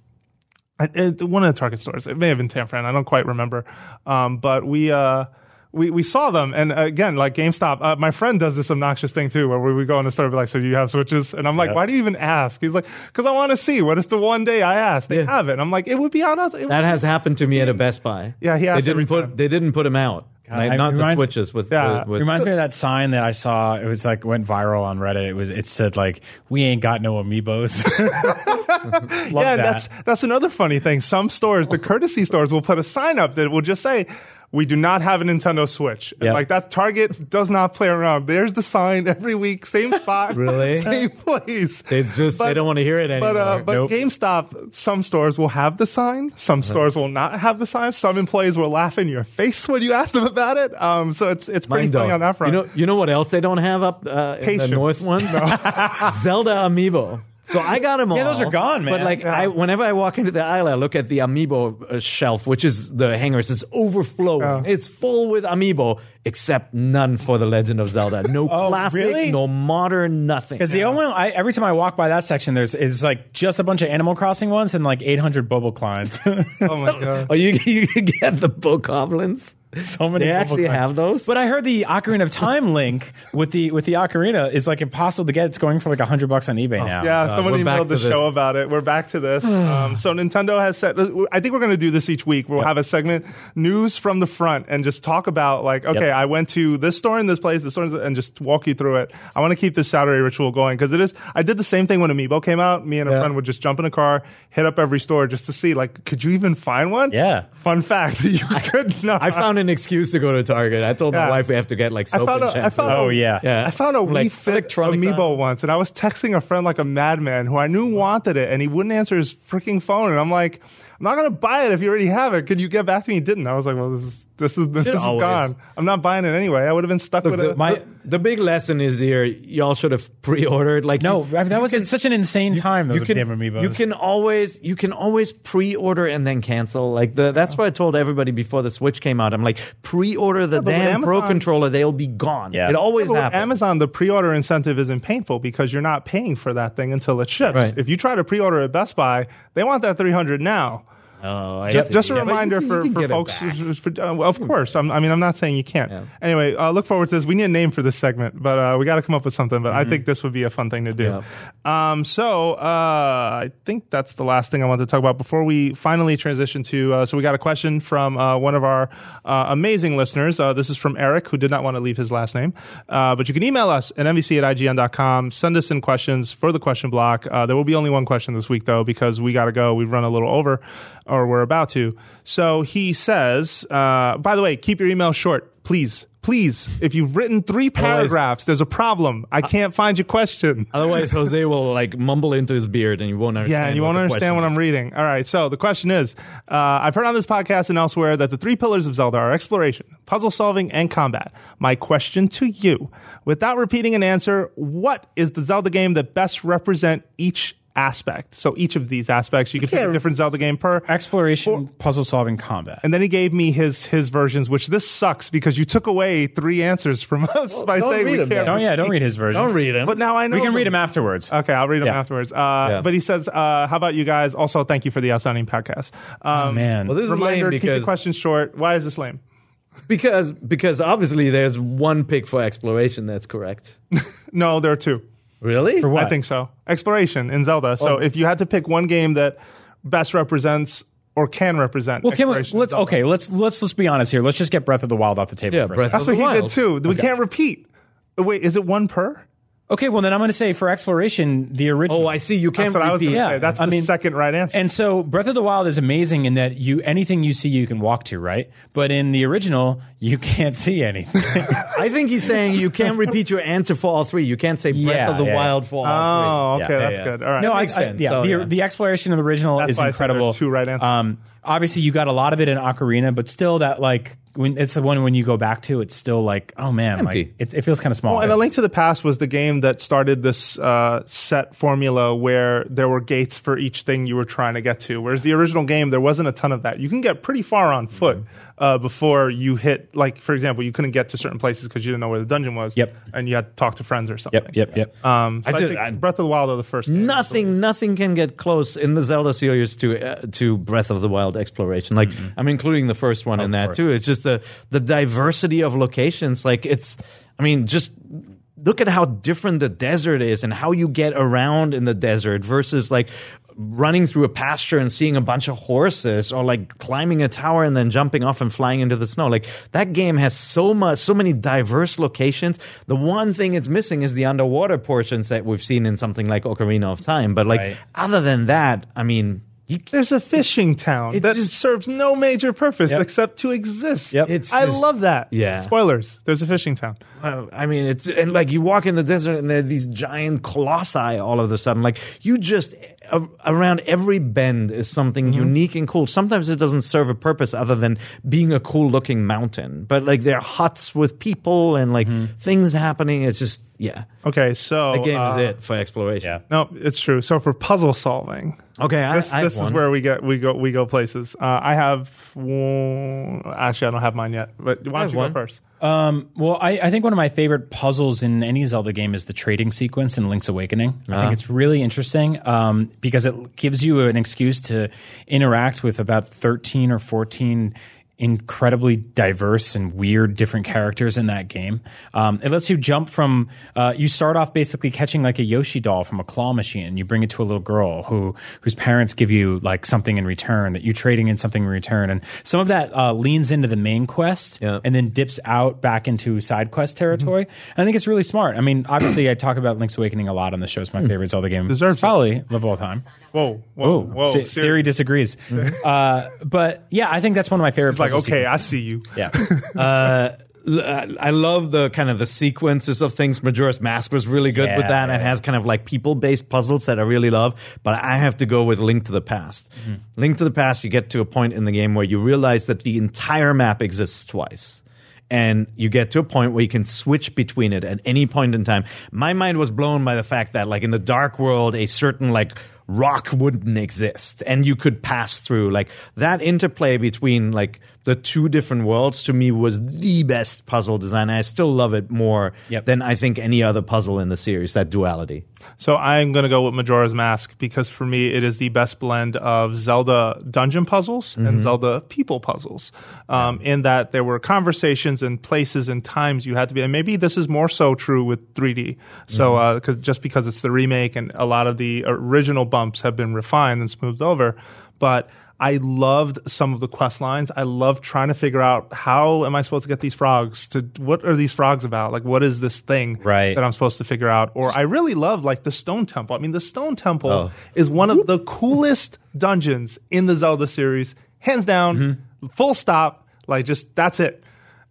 it, one of the Target stores. It may have been Tanfran. I don't quite remember. Um, but we uh, we we saw them, and again, like GameStop. Uh, my friend does this obnoxious thing too, where we would go in the store and be like, "So do you have Switches?" And I'm like, yeah. "Why do you even ask?" He's like, "Because I want to see. What is the one day I ask? They yeah. have it." And I'm like, "It would be on us." It that has happened to me at a Best Buy. Yeah, he asked. They didn't put. Time. They didn't put them out. Like, not reminds, the Switches with, yeah. with, with reminds so, me of that sign that I saw. It was like went viral on Reddit. It was it said like, "We ain't got no Amiibos." Love yeah, that. that's that's another funny thing. Some stores, the courtesy stores, will put a sign up that will just say, "We do not have a Nintendo Switch." Yep. Like that's Target does not play around. There's the sign every week, same spot, really? Same place. They just but, they don't want to hear it anymore. But, uh, but nope. GameStop, some stores will have the sign, some mm-hmm. stores will not have the sign. Some employees will laugh in your face when you ask them about it. Um, so it's it's pretty Mine funny don't. on that front. You know, you know what else they don't have up uh, in the north ones? No. Zelda Amiibo. So I got them all. Yeah, those are gone, man. But like, yeah. I, whenever I walk into the aisle, I look at the Amiibo shelf, which is the hangers. It's overflowing. Oh. It's full with Amiibo, except none for The Legend of Zelda. No oh, classic, really? No modern, nothing. Because the only I, every time I walk by that section, there's it's like just a bunch of Animal Crossing ones and like eight hundred Boboclines. Oh my god! Oh, you you get the Bokoblins. So many. They actually Boboclines. Have those. But I heard the Ocarina of Time link with the with the Ocarina is like impossible to get. It's going for like a hundred bucks on eBay oh, now. Yeah, uh, someone emailed the this. show about it. We're back to this. um, so Nintendo has said. I think we're going to do this each week. We'll yep. have a segment news from the front and just talk about like okay. Yep. I went to this store in this place, this store, and just walk you through it. I want to keep this Saturday ritual going because it is. I did the same thing when Amiibo came out. Me and a yeah. friend would just jump in a car, hit up every store just to see, like, could you even find one? Yeah. Fun fact, you could not. I found an excuse to go to Target. I told yeah. my wife we have to get like soap and shampoo. I found a, oh yeah. yeah. I found a like, Wii Fit Amiibo on. once, and I was texting a friend like a madman who I knew wanted it, and he wouldn't answer his freaking phone, and I'm like, I'm not going to buy it if you already have it. Could you get back to me? He didn't. I was like, well, this is this is, this is gone. I'm not buying it anyway. I would have been stuck Look, with the, it. My, the big lesson is here, y'all should have pre-ordered. Like, no, you, I mean, that was can, such an insane you, time, those you can, damn Amiibos. You can always, you can always pre-order and then cancel. Like the, That's yeah. what I told everybody before the Switch came out. I'm like, pre-order the yeah, damn Amazon, Pro Controller. They'll be gone. Yeah. It always yeah, happens. Amazon, the pre-order incentive isn't painful because you're not paying for that thing until it ships. Right. If you try to pre-order at Best Buy, they want that three hundred now. Oh, I just, just a yeah, reminder you can, you for, for folks. For, uh, of course, I'm, I mean, I'm not saying you can't. Yeah. Anyway, uh, look forward to this. We need a name for this segment, but uh, we got to come up with something. But mm-hmm. I think this would be a fun thing to do. Yeah. Um, so uh, I think that's the last thing I wanted to talk about before we finally transition to. Uh, so we got a question from uh, one of our uh, amazing listeners. Uh, this is from Eric, who did not want to leave his last name. Uh, but you can email us at M V C at I G N dot com. Send us in questions for the question block. Uh, there will be only one question this week, though, because we got to go. We've run a little over. Or we're about to. So he says, uh, by the way, keep your email short, please. Please, if you've written three paragraphs, otherwise, there's a problem. I can't find your question. Otherwise, Jose will like mumble into his beard and you won't understand. Yeah, and you won't understand what I'm reading. All right, so the question is, uh, I've heard on this podcast and elsewhere that the three pillars of Zelda are exploration, puzzle solving, and combat. My question to you, without repeating an answer, what is the Zelda game that best represent each aspect? So each of these aspects, you can pick a different Zelda game per exploration, for, puzzle solving, combat. And then he gave me his his versions, which this sucks because you took away three answers from us well, by saying we can't. Don't, read. yeah, don't read his version. Don't read him. But now I know we can them. read him afterwards. Okay, I'll read him yeah. afterwards. Uh, yeah. But he says, uh, "How about you guys? Also, thank you for the outstanding podcast." Um, oh man, well, this reminder, is lame because keep the question short. Why is this lame? Because because obviously there's one pick for exploration. That's correct. No, there are two. Really? For what? I think so. Exploration in Zelda. So oh. if you had to pick one game that best represents or can represent well, can we, let's, okay, let's let's let's be honest here. Let's just get Breath of the Wild off the table yeah, first. Breath That's of what the he Wild. did too. We okay. can't repeat. Wait, is it one per? Okay, well then I'm going to say for exploration, the original. Oh, I see. You can't. That's what I was going to yeah. say. That's I the mean, second right answer. And so Breath of the Wild is amazing in that you anything you see you can walk to, right? But in the original, you can't see anything. I think he's saying you can't repeat your answer for all three. You can't say Breath yeah, of the yeah. Wild for all oh, three. Oh, okay, yeah, that's yeah, yeah. good. All right, no, makes I, sense. I, yeah, so, the, yeah, the exploration of the original that's is incredible. Two right answers. Um, obviously, you got a lot of it in Ocarina, but still, that like. When it's the one when you go back to, it's still like, oh man, like, it, it feels kind of small. Well, and A Link to the Past was the game that started this uh, set formula where there were gates for each thing you were trying to get to. Whereas the original game, there wasn't a ton of that. You can get pretty far on foot mm-hmm. uh, before you hit, like, for example, you couldn't get to certain places because you didn't know where the dungeon was. Yep. And you had to talk to friends or something. Yep, yep, yep. Um, so I, I think I, Breath of the Wild are the first game. Nothing, absolutely. nothing can get close in the Zelda series to, uh, to Breath of the Wild exploration. Like, mm-hmm. I'm including the first one oh, in that, course. too. It's just The, the diversity of locations, like it's, I mean, just look at how different the desert is and how you get around in the desert versus like running through a pasture and seeing a bunch of horses, or like climbing a tower and then jumping off and flying into the snow. Like that game has so much, so many diverse locations. The one thing it's missing is the underwater portions that we've seen in something like Ocarina of Time. But like, right. other than that, I mean... There's a fishing town that just serves no major purpose yep. except to exist. Yep. It's I just, love that. Yeah. Spoilers. There's a fishing town. Uh, I mean, it's and like you walk in the desert and there are these giant colossi all of a sudden. Like you just uh, around every bend is something mm-hmm. unique and cool. Sometimes it doesn't serve a purpose other than being a cool looking mountain. But like there are huts with people and like mm-hmm. things happening. It's just yeah. Okay, so the game uh, is it for exploration. Yeah. No, it's true. So for puzzle solving. Okay, I, this, I this is where we get we go we go places. Uh, I have one, actually I don't have mine yet, but why don't you one. go first? Um, well, I, I think one of my favorite puzzles in any Zelda game is the trading sequence in Link's Awakening. Uh-huh. I think it's really interesting um, because it gives you an excuse to interact with about thirteen or fourteen incredibly diverse and weird different characters in that game. Um, it lets you jump from, uh, you start off basically catching like a Yoshi doll from a claw machine and you bring it to a little girl who, whose parents give you like something in return that you're trading in something in return. And some of that, uh, leans into the main quest yeah. and then dips out back into side quest territory. Mm-hmm. And I think it's really smart. I mean, obviously I talk about Link's Awakening a lot on the show. It's my favorite Zelda game. Deserves it's probably it. of all time. Whoa, whoa, whoa. Siri, Siri disagrees. Siri. Uh, but yeah, I think that's one of my favorite She's like, okay, sequences. I see you. Yeah. uh, I love the kind of the sequences of things. Majora's Mask was really good yeah, with that yeah, and yeah. has kind of like people-based puzzles that I really love. But I have to go with Link to the Past. Mm-hmm. Link to the Past, you get to a point in the game where you realize that the entire map exists twice. And you get to a point where you can switch between it at any point in time. My mind was blown by the fact that like in the dark world, a certain like rock wouldn't exist and you could pass through. Like that interplay between like the two different worlds to me was the best puzzle design. I still love it more yep. than I think any other puzzle in the series, that duality. So I'm going to go with Majora's Mask because for me it is the best blend of Zelda dungeon puzzles mm-hmm. and Zelda people puzzles um, yeah. in that there were conversations and places and times you had to be. And maybe this is more so true with three D. So mm-hmm. uh, cause, just because it's the remake and a lot of the original bumps have been refined and smoothed over. But I loved some of the quest lines. I loved trying to figure out how am I supposed to get these frogs to what are these frogs about? Like what is this thing right. that I'm supposed to figure out? Or I really love like the Stone Temple. I mean the Stone Temple oh. is one of the coolest dungeons in the Zelda series. Hands down, mm-hmm. full stop. Like just that's it.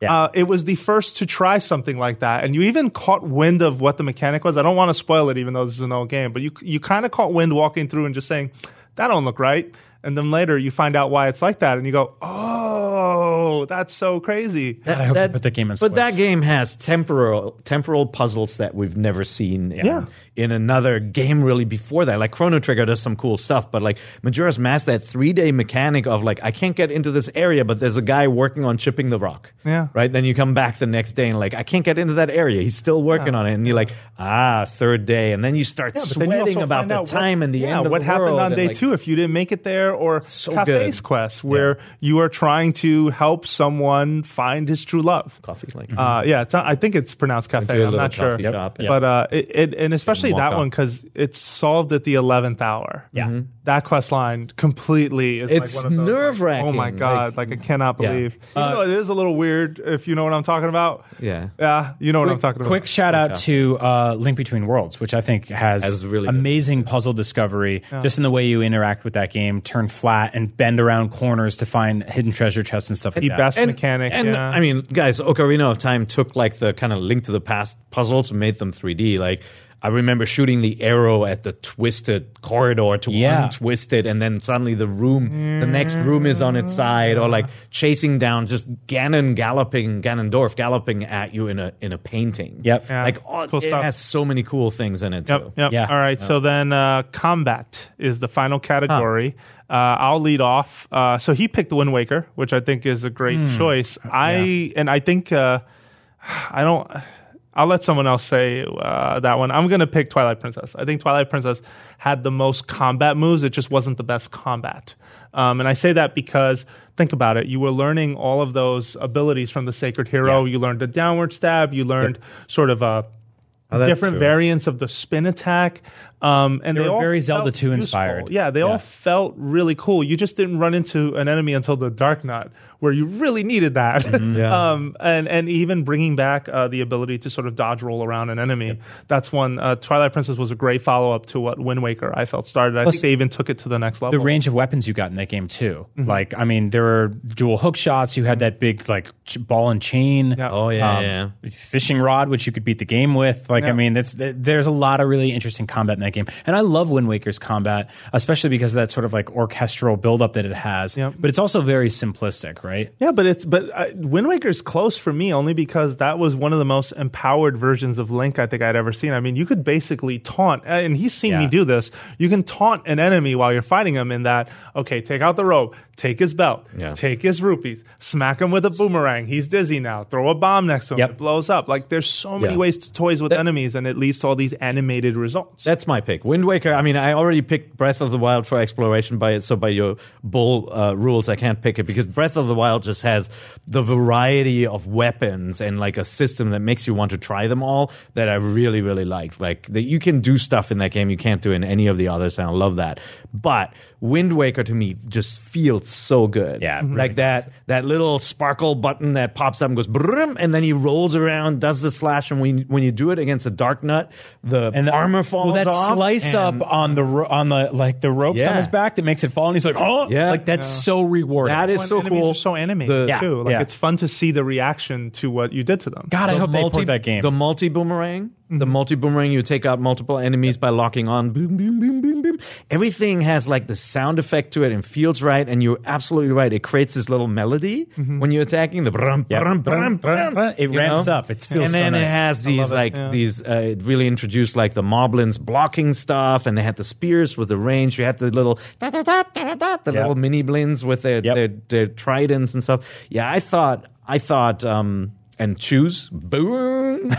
Yeah. Uh, it was the first to try something like that, and you even caught wind of what the mechanic was. I don't want to spoil it even though this is an old game, but you you kind of caught wind walking through and just saying, that don't look right. And then later you find out why it's like that, and you go, "Oh, that's so crazy!" That, I hope that, put the game in Switch. But that game has temporal temporal puzzles that we've never seen in, yeah. in another game really before that. Like Chrono Trigger does some cool stuff, but like Majora's Mask, that three day mechanic of like I can't get into this area, but there's a guy working on chipping the rock. Yeah, right. Then you come back the next day and like I can't get into that area. He's still working yeah. on it, and you're like, ah, third day, and then you start yeah, sweating you about the time what, and the yeah, end of the world. Yeah, what happened on day like, two if you didn't make it there? Square or so Cafe's good. Quest, where yeah. you are trying to help someone find his true love. Coffee, like mm-hmm. uh, yeah, it's not, I think it's pronounced Cafe. I'm not sure, yep. Shop, yep. but uh, it, it and especially that up. one because it's solved at the eleventh hour. Yeah, mm-hmm. that quest line completely. Is it's like one of those, nerve wracking. Like, oh my god! Like, like I cannot believe. Yeah. Uh, Even though it is a little weird if you know what I'm talking about. Yeah, yeah, you know quick, what I'm talking about. Quick shout out okay. to uh, Link Between Worlds, which I think has, has really amazing good. puzzle discovery. Yeah. Just in the way you interact with that game, turn flat and bend around corners to find hidden treasure chests and stuff like the that. The best and, mechanic. And yeah. I mean, guys, Ocarina of Time took like the kind of Link to the Past puzzles and made them three D. Like, I remember shooting the arrow at the twisted corridor to yeah. untwist it, and then suddenly the room, the next room is on its side, or like chasing down just Ganon galloping, Ganondorf galloping at you in a in a painting. Yep. Yeah. Like, oh, cool it stuff. has so many cool things in it, yep, too. Yep. Yeah. All right, yep. so then uh, combat is the final category. Huh. Uh, I'll lead off. Uh, so he picked Wind Waker, which I think is a great mm. choice. I yeah. And I think uh, I don't... I'll let someone else say uh, that one. I'm going to pick Twilight Princess. I think Twilight Princess had the most combat moves. It just wasn't the best combat. Um, and I say that because, think about it, you were learning all of those abilities from the Sacred Hero. Yeah. You learned a downward stab. You learned yeah. sort of a oh, different true. variants of the spin attack. Um, and they, they were all very Zelda two inspired. Yeah, they yeah. all felt really cool. You just didn't run into an enemy until the Dark Knot, where you really needed that. Mm-hmm. Yeah. um, and, and even bringing back uh, the ability to sort of dodge roll around an enemy. Yep. That's one. Uh, Twilight Princess was a great follow-up to what Wind Waker, I felt, started. I Plus, think they even took it to the next level. The range of weapons you got in that game, too. Mm-hmm. Like, I mean, there were dual hook shots. You had that big, like, ch- ball and chain. Yeah. Oh, yeah, um, yeah. Fishing rod, which you could beat the game with. Like, yeah. I mean, that's, there's a lot of really interesting combat in that game. And I love Wind Waker's combat, especially because of that sort of, like, orchestral buildup that it has. Yep. But it's also very simplistic, right? Right? Yeah, but it's but uh, Wind Waker's close for me only because that was one of the most empowered versions of Link I think I'd ever seen. I mean, you could basically taunt, and he's seen yeah. me do this. You can taunt an enemy while you're fighting him in that, okay, take out the rope, take his belt, yeah. take his rupees, smack him with a boomerang. He's dizzy now. Throw a bomb next to him. Yep. It blows up. Like, there's so many yeah. ways to toys with that, enemies, and it leads to all these animated results. That's my pick. Wind Waker, I mean, I already picked Breath of the Wild for exploration, by so by your bull uh, rules, I can't pick it because Breath of the Wild just has the variety of weapons and like a system that makes you want to try them all that I really, really liked. Like, that you can do stuff in that game you can't do in any of the others, and I love that. But Wind Waker to me just feels so good. Yeah, mm-hmm. Like that that little sparkle button that pops up and goes brrrm, and then he rolls around, does the slash, and when when you do it against the Dark Nut, the, and the armor falls well, that off. That slice up on the ro- on the like the ropes yeah. on his back that makes it fall, and he's like, oh, yeah, like that's yeah. so rewarding. That is so cool. So animated the, yeah, too. Like yeah. it's fun to see the reaction to what you did to them. God, the I hope multi, they played that game. The multi boomerang, mm-hmm. the multi boomerang. You take out multiple enemies yeah. by locking on. Boom, boom, boom, boom, boom. Everything has like the sound effect to it and feels right. And you're absolutely right. It creates this little melody mm-hmm. when you're attacking. The brum, yeah. brum, brum, brum, brum. It ramps know? up. It feels. And so then nice. It has these like it. Yeah. these. Uh, it really introduced like the moblins blocking stuff, and they had the spears with the range. You had the little da, da, da, da, da, the yeah. little mini blins with their yep. their, their tridents and stuff. Yeah, I thought, I thought, um, and choose, boom,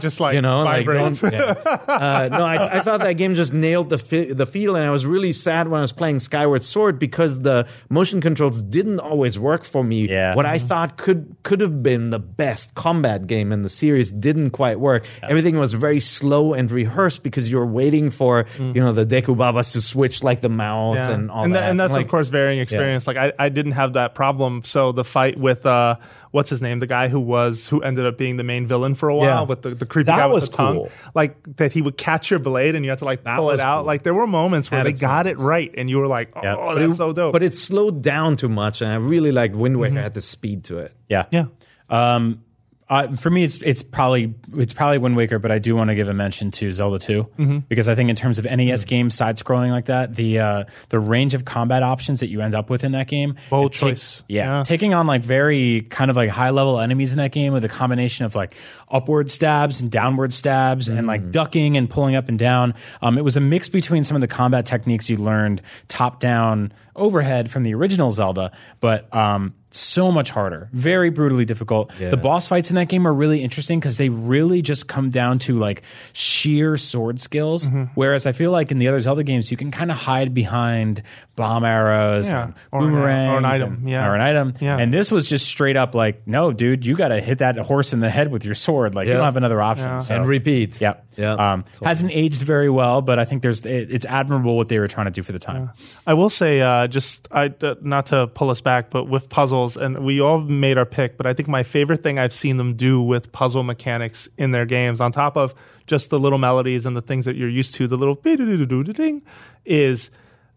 just like you know, like yeah. uh, no, I, I thought that game just nailed the fi- the feel, and I was really sad when I was playing Skyward Sword because the motion controls didn't always work for me. Yeah. What I thought could could have been the best combat game in the series didn't quite work. Yeah. Everything was very slow and rehearsed because you're waiting for mm. you know the Deku Babas to switch like the mouth yeah. and all and that. Th- and that's like, of course varying experience. Yeah. Like I, I didn't have that problem. So the fight with. Uh, What's his name? The guy who was who ended up being the main villain for a while yeah. with the, the creepy that guy with the tongue. Cool. Like that he would catch your blade and you had to like that pull it out. Cool. Like there were moments where At they got moments. it right and you were like, oh, yep. that's it, so dope. But it slowed down too much and I really liked Wind Waker mm-hmm. had the speed to it. Yeah. Yeah. Um, Uh, for me, it's it's probably it's probably Wind Waker, but I do want to give a mention to Zelda two mm-hmm. because I think in terms of N E S mm-hmm. games, side scrolling like that, the uh, the range of combat options that you end up with in that game, bold choice, take, yeah, yeah, taking on like very kind of like high level enemies in that game with a combination of like upward stabs and downward stabs mm-hmm. and like ducking and pulling up and down. Um, it was a mix between some of the combat techniques you learned top down overhead from the original Zelda, but um. so much harder. Very brutally difficult. Yeah. The boss fights in that game are really interesting because they really just come down to like sheer sword skills. Mm-hmm. Whereas I feel like in the other Zelda games, you can kind of hide behind bomb arrows, yeah. and or boomerangs, an, or an item. And, yeah. or an item. Yeah. And this was just straight up like, no, dude, you got to hit that horse in the head with your sword. Like, yeah. you don't have another option. Yeah. So. And repeat. Yeah. yeah. Um, totally. Hasn't aged very well, but I think there's it, it's admirable what they were trying to do for the time. Yeah. I will say, uh, just I uh, not to pull us back, but with puzzles, and we all made our pick, but I think my favorite thing I've seen them do with puzzle mechanics in their games, on top of just the little melodies and the things that you're used to, the little ding, is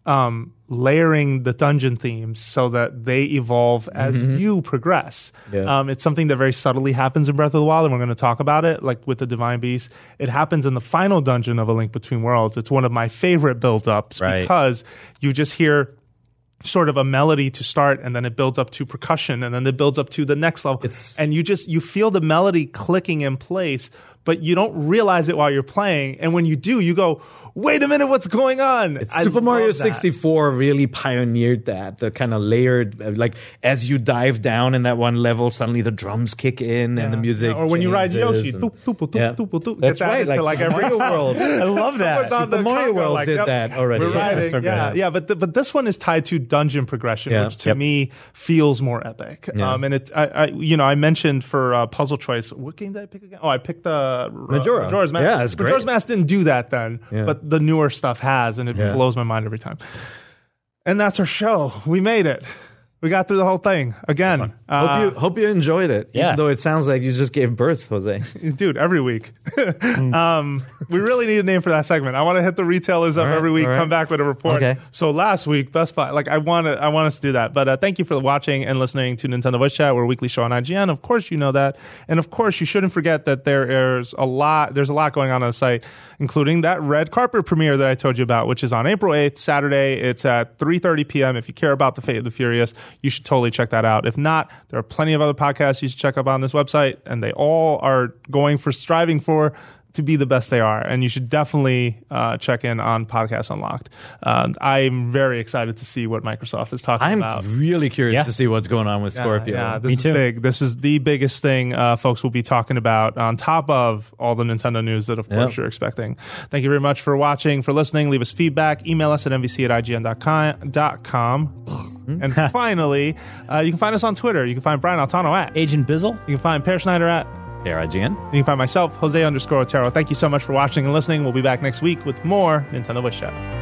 um, layering the dungeon themes so that they evolve as mm-hmm. you progress. Yeah. Um, it's something that very subtly happens in Breath of the Wild, and we're going to talk about it, like with the Divine Beast. It happens in the final dungeon of A Link Between Worlds. It's one of my favorite build-ups right. because you just hear sort of a melody to start, and then it builds up to percussion, and then it builds up to the next level. It's, and you just, you feel the melody clicking in place, but you don't realize it while you're playing. And when you do, you go, wait a minute, what's going on? Super Mario sixty-four really pioneered that, the kind of layered, like as you dive down in that one level, suddenly the drums kick in yeah. and the music yeah. Or when you ride Yoshi, doop, doop, doop, yeah. doop, doop, doop. That's right, like, like every world. I love that. Super Mario World like, did yep, that already. We're riding, yeah, so yeah, yeah, but, the, but this one is tied to dungeon progression, yeah. which to yep. me feels more epic. Yeah. Um, and it, I, I, you know, I mentioned for uh, Puzzle Choice, what game did I pick again? Oh, I picked uh, Majora. Majora's Mask. Yeah, that's great. Majora's Mask didn't do that then, but the newer stuff has, and it yeah. blows my mind every time. And that's our show. We made it. We got through the whole thing again. Uh, hope you hope you enjoyed it. Yeah. Even though it sounds like you just gave birth, Jose. Dude, every week. mm. um, we really need a name for that segment. I want to hit the retailers all up right, every week. Right. Come back with a report. Okay. So last week, Best Buy. Like I want I want us to do that. But uh, thank you for watching and listening to Nintendo Voice Chat, our weekly show on I G N. Of course, you know that, and of course, you shouldn't forget that there is a lot. There's a lot going on on the site, including that red carpet premiere that I told you about, which is on April eighth, Saturday. It's at three thirty p.m. If you care about the Fate of the Furious, you should totally check that out. If not, there are plenty of other podcasts you should check up on this website, and they all are going for striving for to be the best they are. And you should definitely uh, check in on Podcast Unlocked. Uh, I'm very excited to see what Microsoft is talking I'm about. I'm really curious yeah. to see what's going on with yeah, Scorpio. Yeah, this Me is too. Big. This is the biggest thing uh, folks will be talking about on top of all the Nintendo news that, of course, yep. you're expecting. Thank you very much for watching, for listening. Leave us feedback. Email us at M V C at I G N dot com. And finally, uh, you can find us on Twitter. You can find Brian Altano at Agent Bizzle. You can find Per Schneider at R I G N. You can find myself, Jose underscore Otero. Thank you so much for watching and listening. We'll be back next week with more Nintendo Voice Chat.